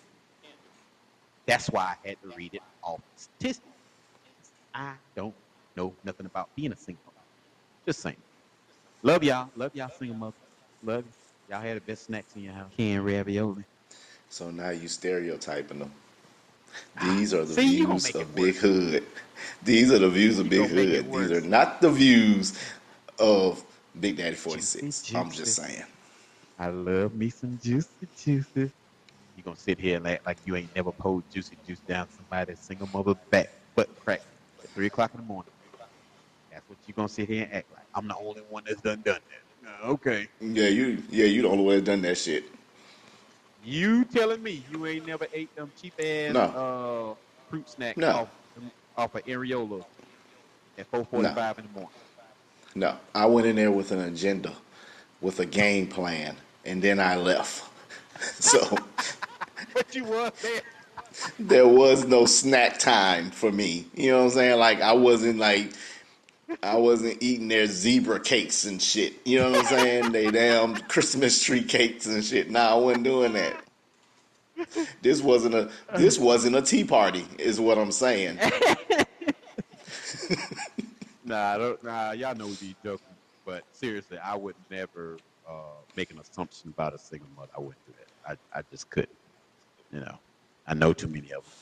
That's why I had to read it off statistics. I don't know nothing about being a single mother. Just saying. Love y'all. Love y'all single mothers. Love y'all. Y'all had the best snacks in your house. Canned ravioli. So now you stereotyping them. These are the views of Big Hood. These are the views of Big Hood. These are not the views of Big Daddy 46. I'm just saying. I love me some juicy juices. You gonna sit here and act like you ain't never pulled juicy juice down somebody's single mother's back butt crack at 3 o'clock in the morning. That's what you gonna sit here and act like. I'm the only one that's done that. Okay. Yeah, you the only one that's done that shit. You telling me you ain't never ate them cheap-ass fruit snacks off of Areola at 4:45 in the morning? No. I went in there with an agenda, with a game plan, and then I left. So, but you were there. There was no snack time for me. You know what I'm saying? Like, I wasn't eating their zebra cakes and shit. You know what I'm saying? They damn Christmas tree cakes and shit. Nah, I wasn't doing that. This wasn't a tea party, is what I'm saying. Nah, y'all know we be joking, but seriously, I would never make an assumption about a single mother. I wouldn't do that. I just couldn't. You know, I know too many of them.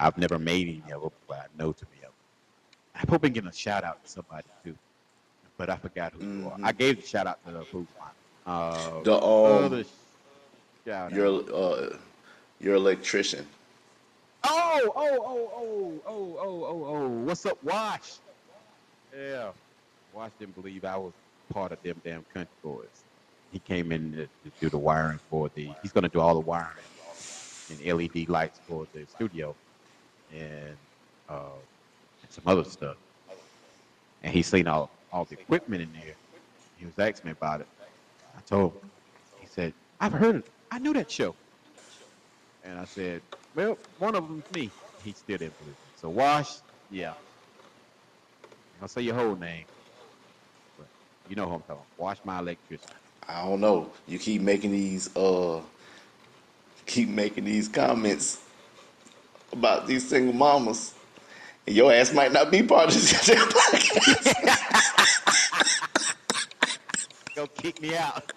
I've never made any of them, but I know too many of them. I hope I'm getting a shout out to somebody too, but I forgot who you are. I gave the shout out to the food line. Your electrician. Oh! What's up, Wash? Yeah, Wash didn't believe I was part of Them Damn Country Boys. He came in to do the wiring for the. He's gonna do all the wiring and LED lights for the studio, and some other stuff, and he seen all the equipment in there. He was asking me about it. I told him. He said, "I've heard it. I knew that show." And I said, "Well, one of them's me." He still didn't believe it. So Wash, yeah. I'll say your whole name, but you know who I'm talking about. Wash my electricity. I don't know. You keep making these comments about these single mamas. Your ass might not be part of this podcast. Go kick me out.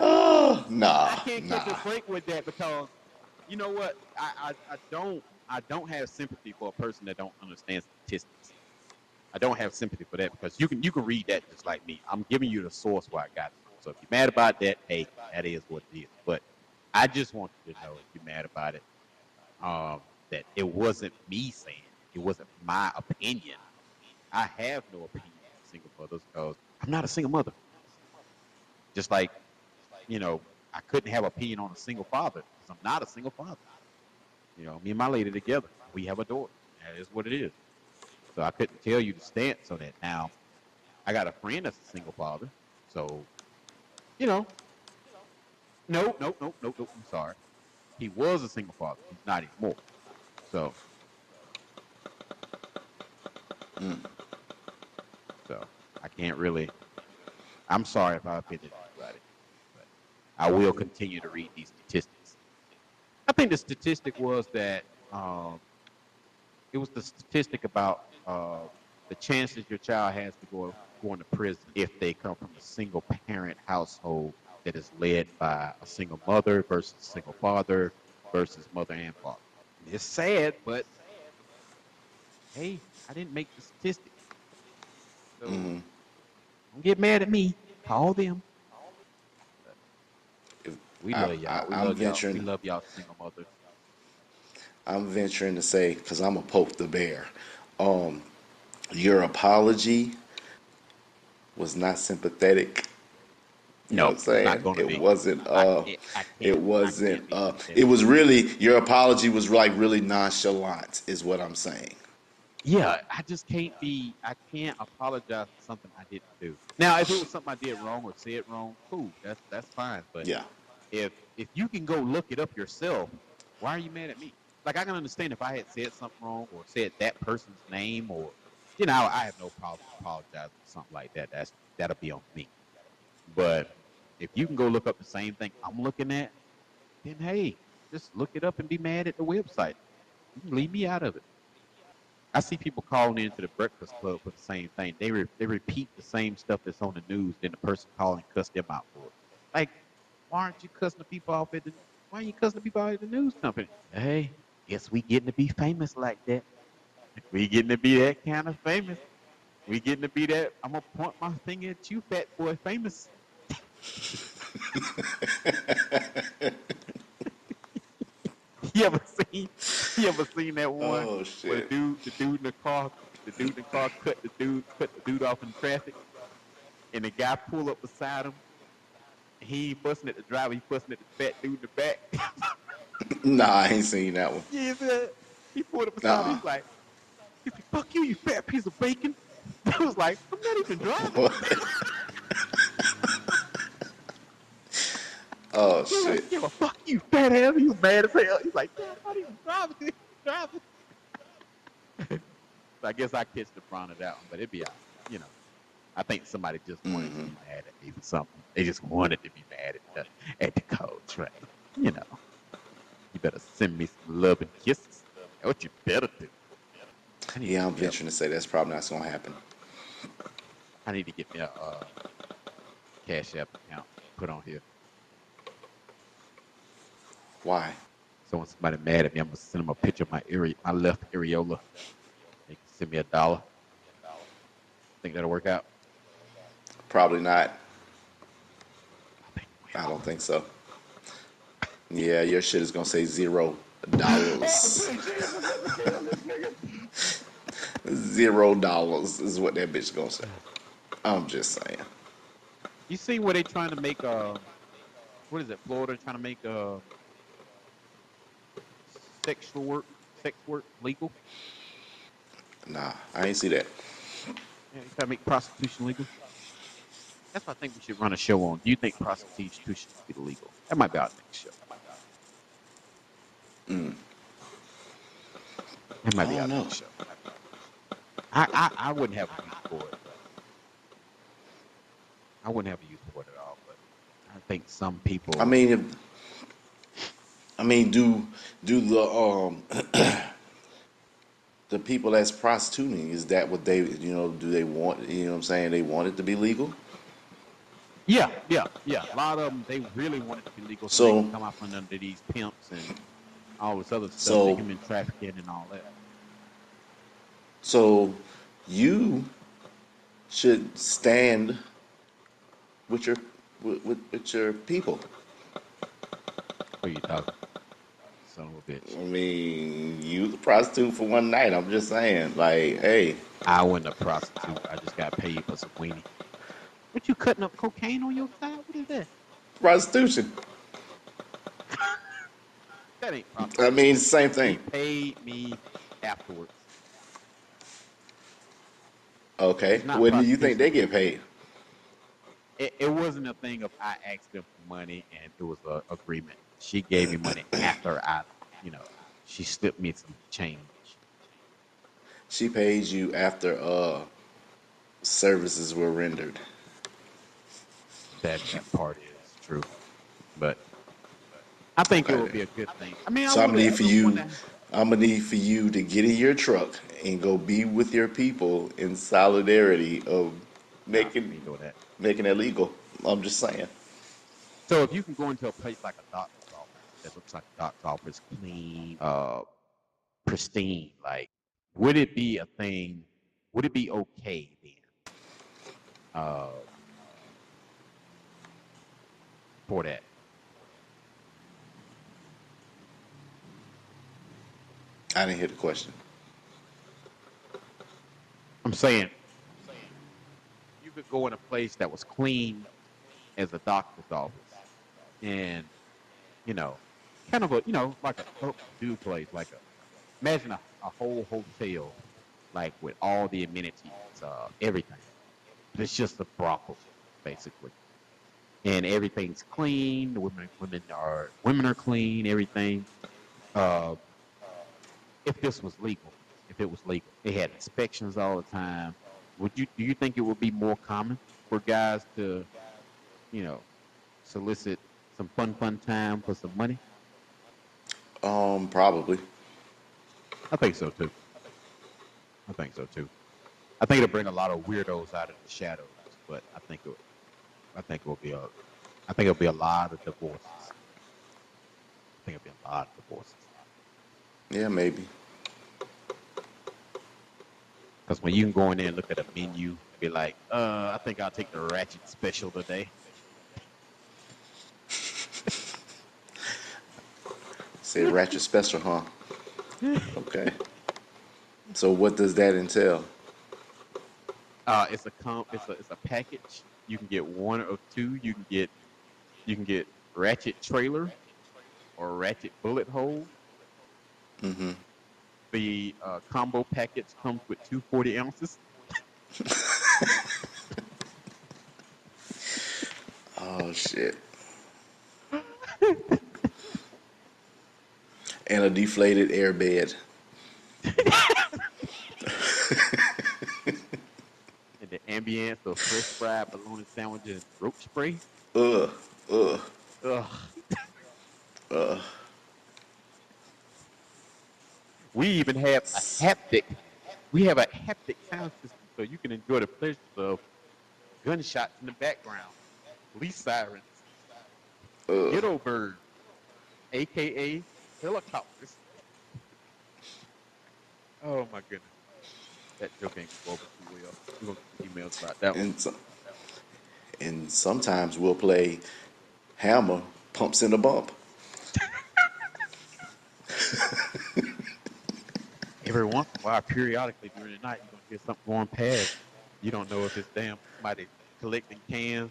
Oh, nah. I can't catch a break with that because, you know what? I don't have sympathy for a person that don't understand statistics. I don't have sympathy for that because you can read that just like me. I'm giving you the source where I got it. So if you're mad about that, hey, that is what it is. But I just want you to know if you're mad about it, that it wasn't me saying it. It wasn't my opinion. I have no opinion of single mothers because I'm not a single mother. Just like, you know, I couldn't have an opinion on a single father because I'm not a single father. You know, me and my lady together, we have a daughter. That is what it is. So I couldn't tell you the stance on that. Now, I got a friend that's a single father. So, you know, no, I'm sorry. He was a single father. He's not anymore. So, I can't really. I'm sorry if I offended anybody, but I will continue to read these statistics. I think the statistic was that it was the statistic about the chances your child has to go into prison if they come from a single parent household that is led by a single mother versus a single father versus mother and father. It's sad, but hey, I didn't make the statistics. So don't get mad at me. Call them. We love y'all. We love y'all single mothers. I'm venturing to say, because I'm going to poke the bear, your apology was not sympathetic. No, it wasn't. It wasn't. It was really your apology was like really nonchalant, is what I'm saying. Yeah, I just can't be. I can't apologize for something I didn't do. Now, if it was something I did wrong or said wrong, cool, that's fine. But yeah, if you can go look it up yourself, why are you mad at me? Like, I can understand if I had said something wrong or said that person's name, or, you know, I have no problem apologizing for something like that. That'll be on me. But if you can go look up the same thing I'm looking at, then, hey, just look it up and be mad at the website. You can leave me out of it. I see people calling into the Breakfast Club for the same thing. They repeat the same stuff that's on the news, then the person calling cuss them out for it. Like, why aren't you cussing the people off at the why are you cussing the people out at the news company? Hey, guess we getting to be famous like that. We getting to be that kind of famous. We getting to be that, I'm going to point my finger at you, fat boy, famous. You ever seen that one? Oh, shit. Where the dude in the car cut the dude off in traffic, and the guy pulled up beside him. He ain't fussing at the driver, he fussing at the fat dude in the back. Nah, I ain't seen that one. Yeah, he pulled up beside him. He's like, "Fuck you, you fat piece of bacon." I was like, "I'm not even driving." Oh, shit. Like, yeah, well, fuck you, fat ass. He was mad as hell. He's like, yeah, I'm not even driving. So I guess I catch the front of that one, but it'd be, you know, I think somebody just wanted to be mad at me for something. They just wanted to be mad at the Cole Train. You know, you better send me some love and kisses. That's what you better do. Yeah, I'm venturing to say that's probably not going to happen. I need to get me a Cash App account put on here. Why? So when somebody mad at me, I'm going to send them a picture of my left areola. They can send me $1. Think that'll work out? Probably not. I don't think so. Yeah, your shit is going to say $0. $0 is what that bitch going to say. I'm just saying. You see where they trying to make, what is it, Florida trying to make, sex work legal? Nah, I ain't see that. Yeah, you gotta make prostitution legal. That's what I think we should run a show on. Do you think prostitution should be legal? That might be our next show. That might be our next show. I wouldn't have a use for it. I wouldn't have a use for it at all, but I think some people... I mean, do the the people that's prostituting, is that what they, you know, do they want, you know what I'm saying, they want it to be legal? Yeah. A lot of them, they really want it to be legal, so they can come out from under these pimps and all this other stuff, so, human trafficking and all that. So you should stand with your people. What are you talking? Son of a bitch. I mean, you the prostitute for one night. I'm just saying, like, hey. I wasn't a prostitute. I just got paid for some weenie. What, you cutting up cocaine on your side? What is that? Prostitution. That ain't prostitution. I mean, same thing. He paid me afterwards. Okay. When do you think they get paid? It wasn't a thing of I asked them for money and there was an agreement. She gave me money after I, you know, she slipped me some change. She paid you after services were rendered. That part is true, but I think it would be a good thing. I mean, so I'm gonna need for you to get in your truck and go be with your people in solidarity of making it legal. I'm just saying. So if you can go into a place like a doctor's office that looks like a doctor's office, clean, pristine, like, would it be a thing? Would it be okay then for that? I didn't hear the question. I'm saying you could go in a place that was clean as a doctor's office. And, you know, kind of a, you know, like a do place, like a, imagine a whole hotel, like with all the amenities, everything. But it's just a brothel, basically. and everything's clean. The women are clean. Everything. If this was legal, they had inspections all the time. Do you think it would be more common for guys to, solicit some fun time for some money? Probably. I think so too. I think it'll bring a lot of weirdos out of the shadows, but I think it'll be a lot of divorces. Yeah, maybe. Because when you can go in there and look at a menu and be like, I think I'll take the ratchet special today. Say ratchet special, huh? Okay. So what does that entail? It's a package. You can get one of two. You can get ratchet trailer or ratchet bullet hole. Mm-hmm. The combo package comes with 240 ounces. Oh, shit. And a deflated airbed. And the ambience of fresh fried bologna sandwiches and rope spray. We even have a haptic. We have a haptic sound system, so you can enjoy the pleasures of gunshots in the background, police sirens, ghetto birds, aka helicopters. Oh my goodness, that joke ain't over too well. We're gonna get emails about that one. And sometimes we'll play Hammer Pumps in the Bump. Every once in a while, periodically during the night, you're going to hear something going past. You don't know if it's damn somebody collecting cans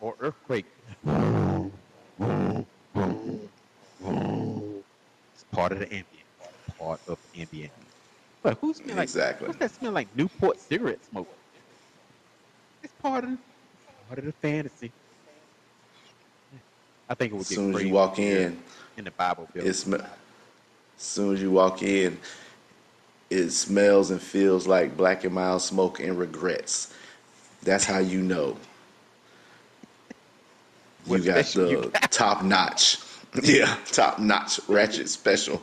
or earthquake. It's part of the ambient. But who smells exactly. What's that smell like Newport cigarette smoke? It's part of the fantasy. I think it would get crazy. As soon as you walk in the Bible building. As soon as you walk in, it smells and feels like Black and Mild smoke and regrets. That's how you know. You got top notch. Yeah, top notch ratchet special.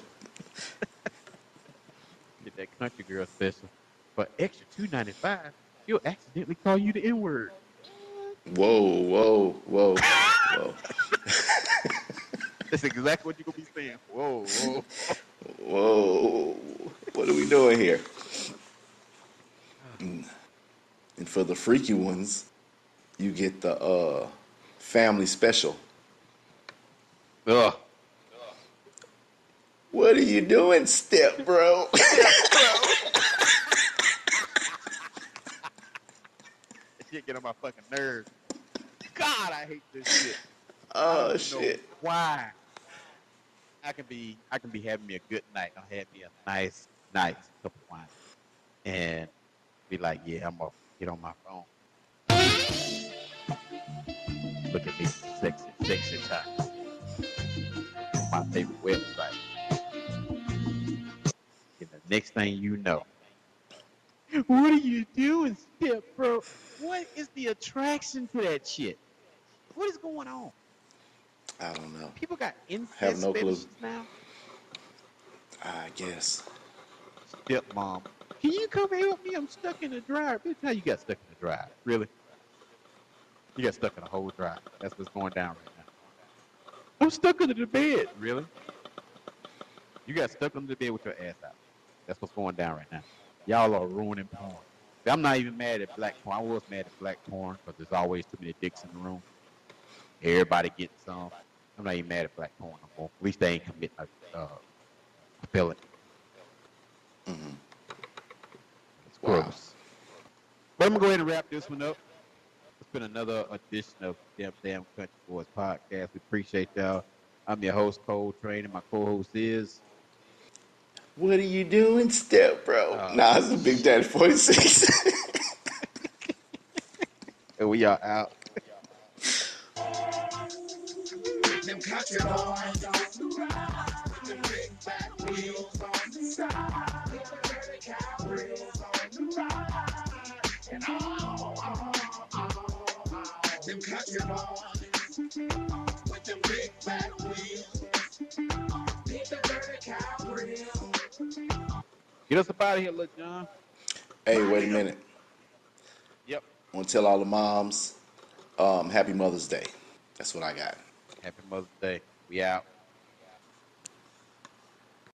Get that country girl special. For extra $2.95, she'll accidentally call you the N-word. Whoa. That's exactly what you're going to be saying. Whoa. What are we doing here? And for the freaky ones, you get the family special. Ugh. What are you doing, step bro? This shit get on my fucking nerves. God, I hate this shit. Oh, shit. Why? I can be having me a good night. I'll have me a nice cup of wine. And be like, yeah, I'm going to get on my phone. Look at me, sexy times. My favorite website. And the next thing you know. What are you doing, step bro? What is the attraction to that shit? What is going on? I don't know. People got incest have no clue now. I guess. Stepmom, can you come help me? I'm stuck in the dryer. Bitch, how you got stuck in the dryer? Really? You got stuck in a whole dryer. That's what's going down right now. I'm stuck under the bed. Really? You got stuck under the bed with your ass out. That's what's going down right now. Y'all are ruining porn. I'm not even mad at black porn. I was mad at black porn because there's always too many dicks in the room. Everybody getting some. I'm not even mad at black porn no more. At least they ain't committing a felony. Mm-hmm. It's gross. But I'm going to go ahead and wrap this one up. It's been another edition of Them Damn Country Boys podcast. We appreciate y'all. I'm your host, Cole Train, and my co-host is... What are you doing, step bro? It's a Big Daddy 46. And we are out. Them country boys on the ride, with the big back wheels on the side, with the dirty cow wheels on the ride, and oh, them country boys, with the big back wheels, with the dirty cow wheels. Get us up out of here, Lil John. Hey, wait a minute. Yep. I want to tell all the moms, Happy Mother's Day. That's what I got. Happy Mother's Day. We out.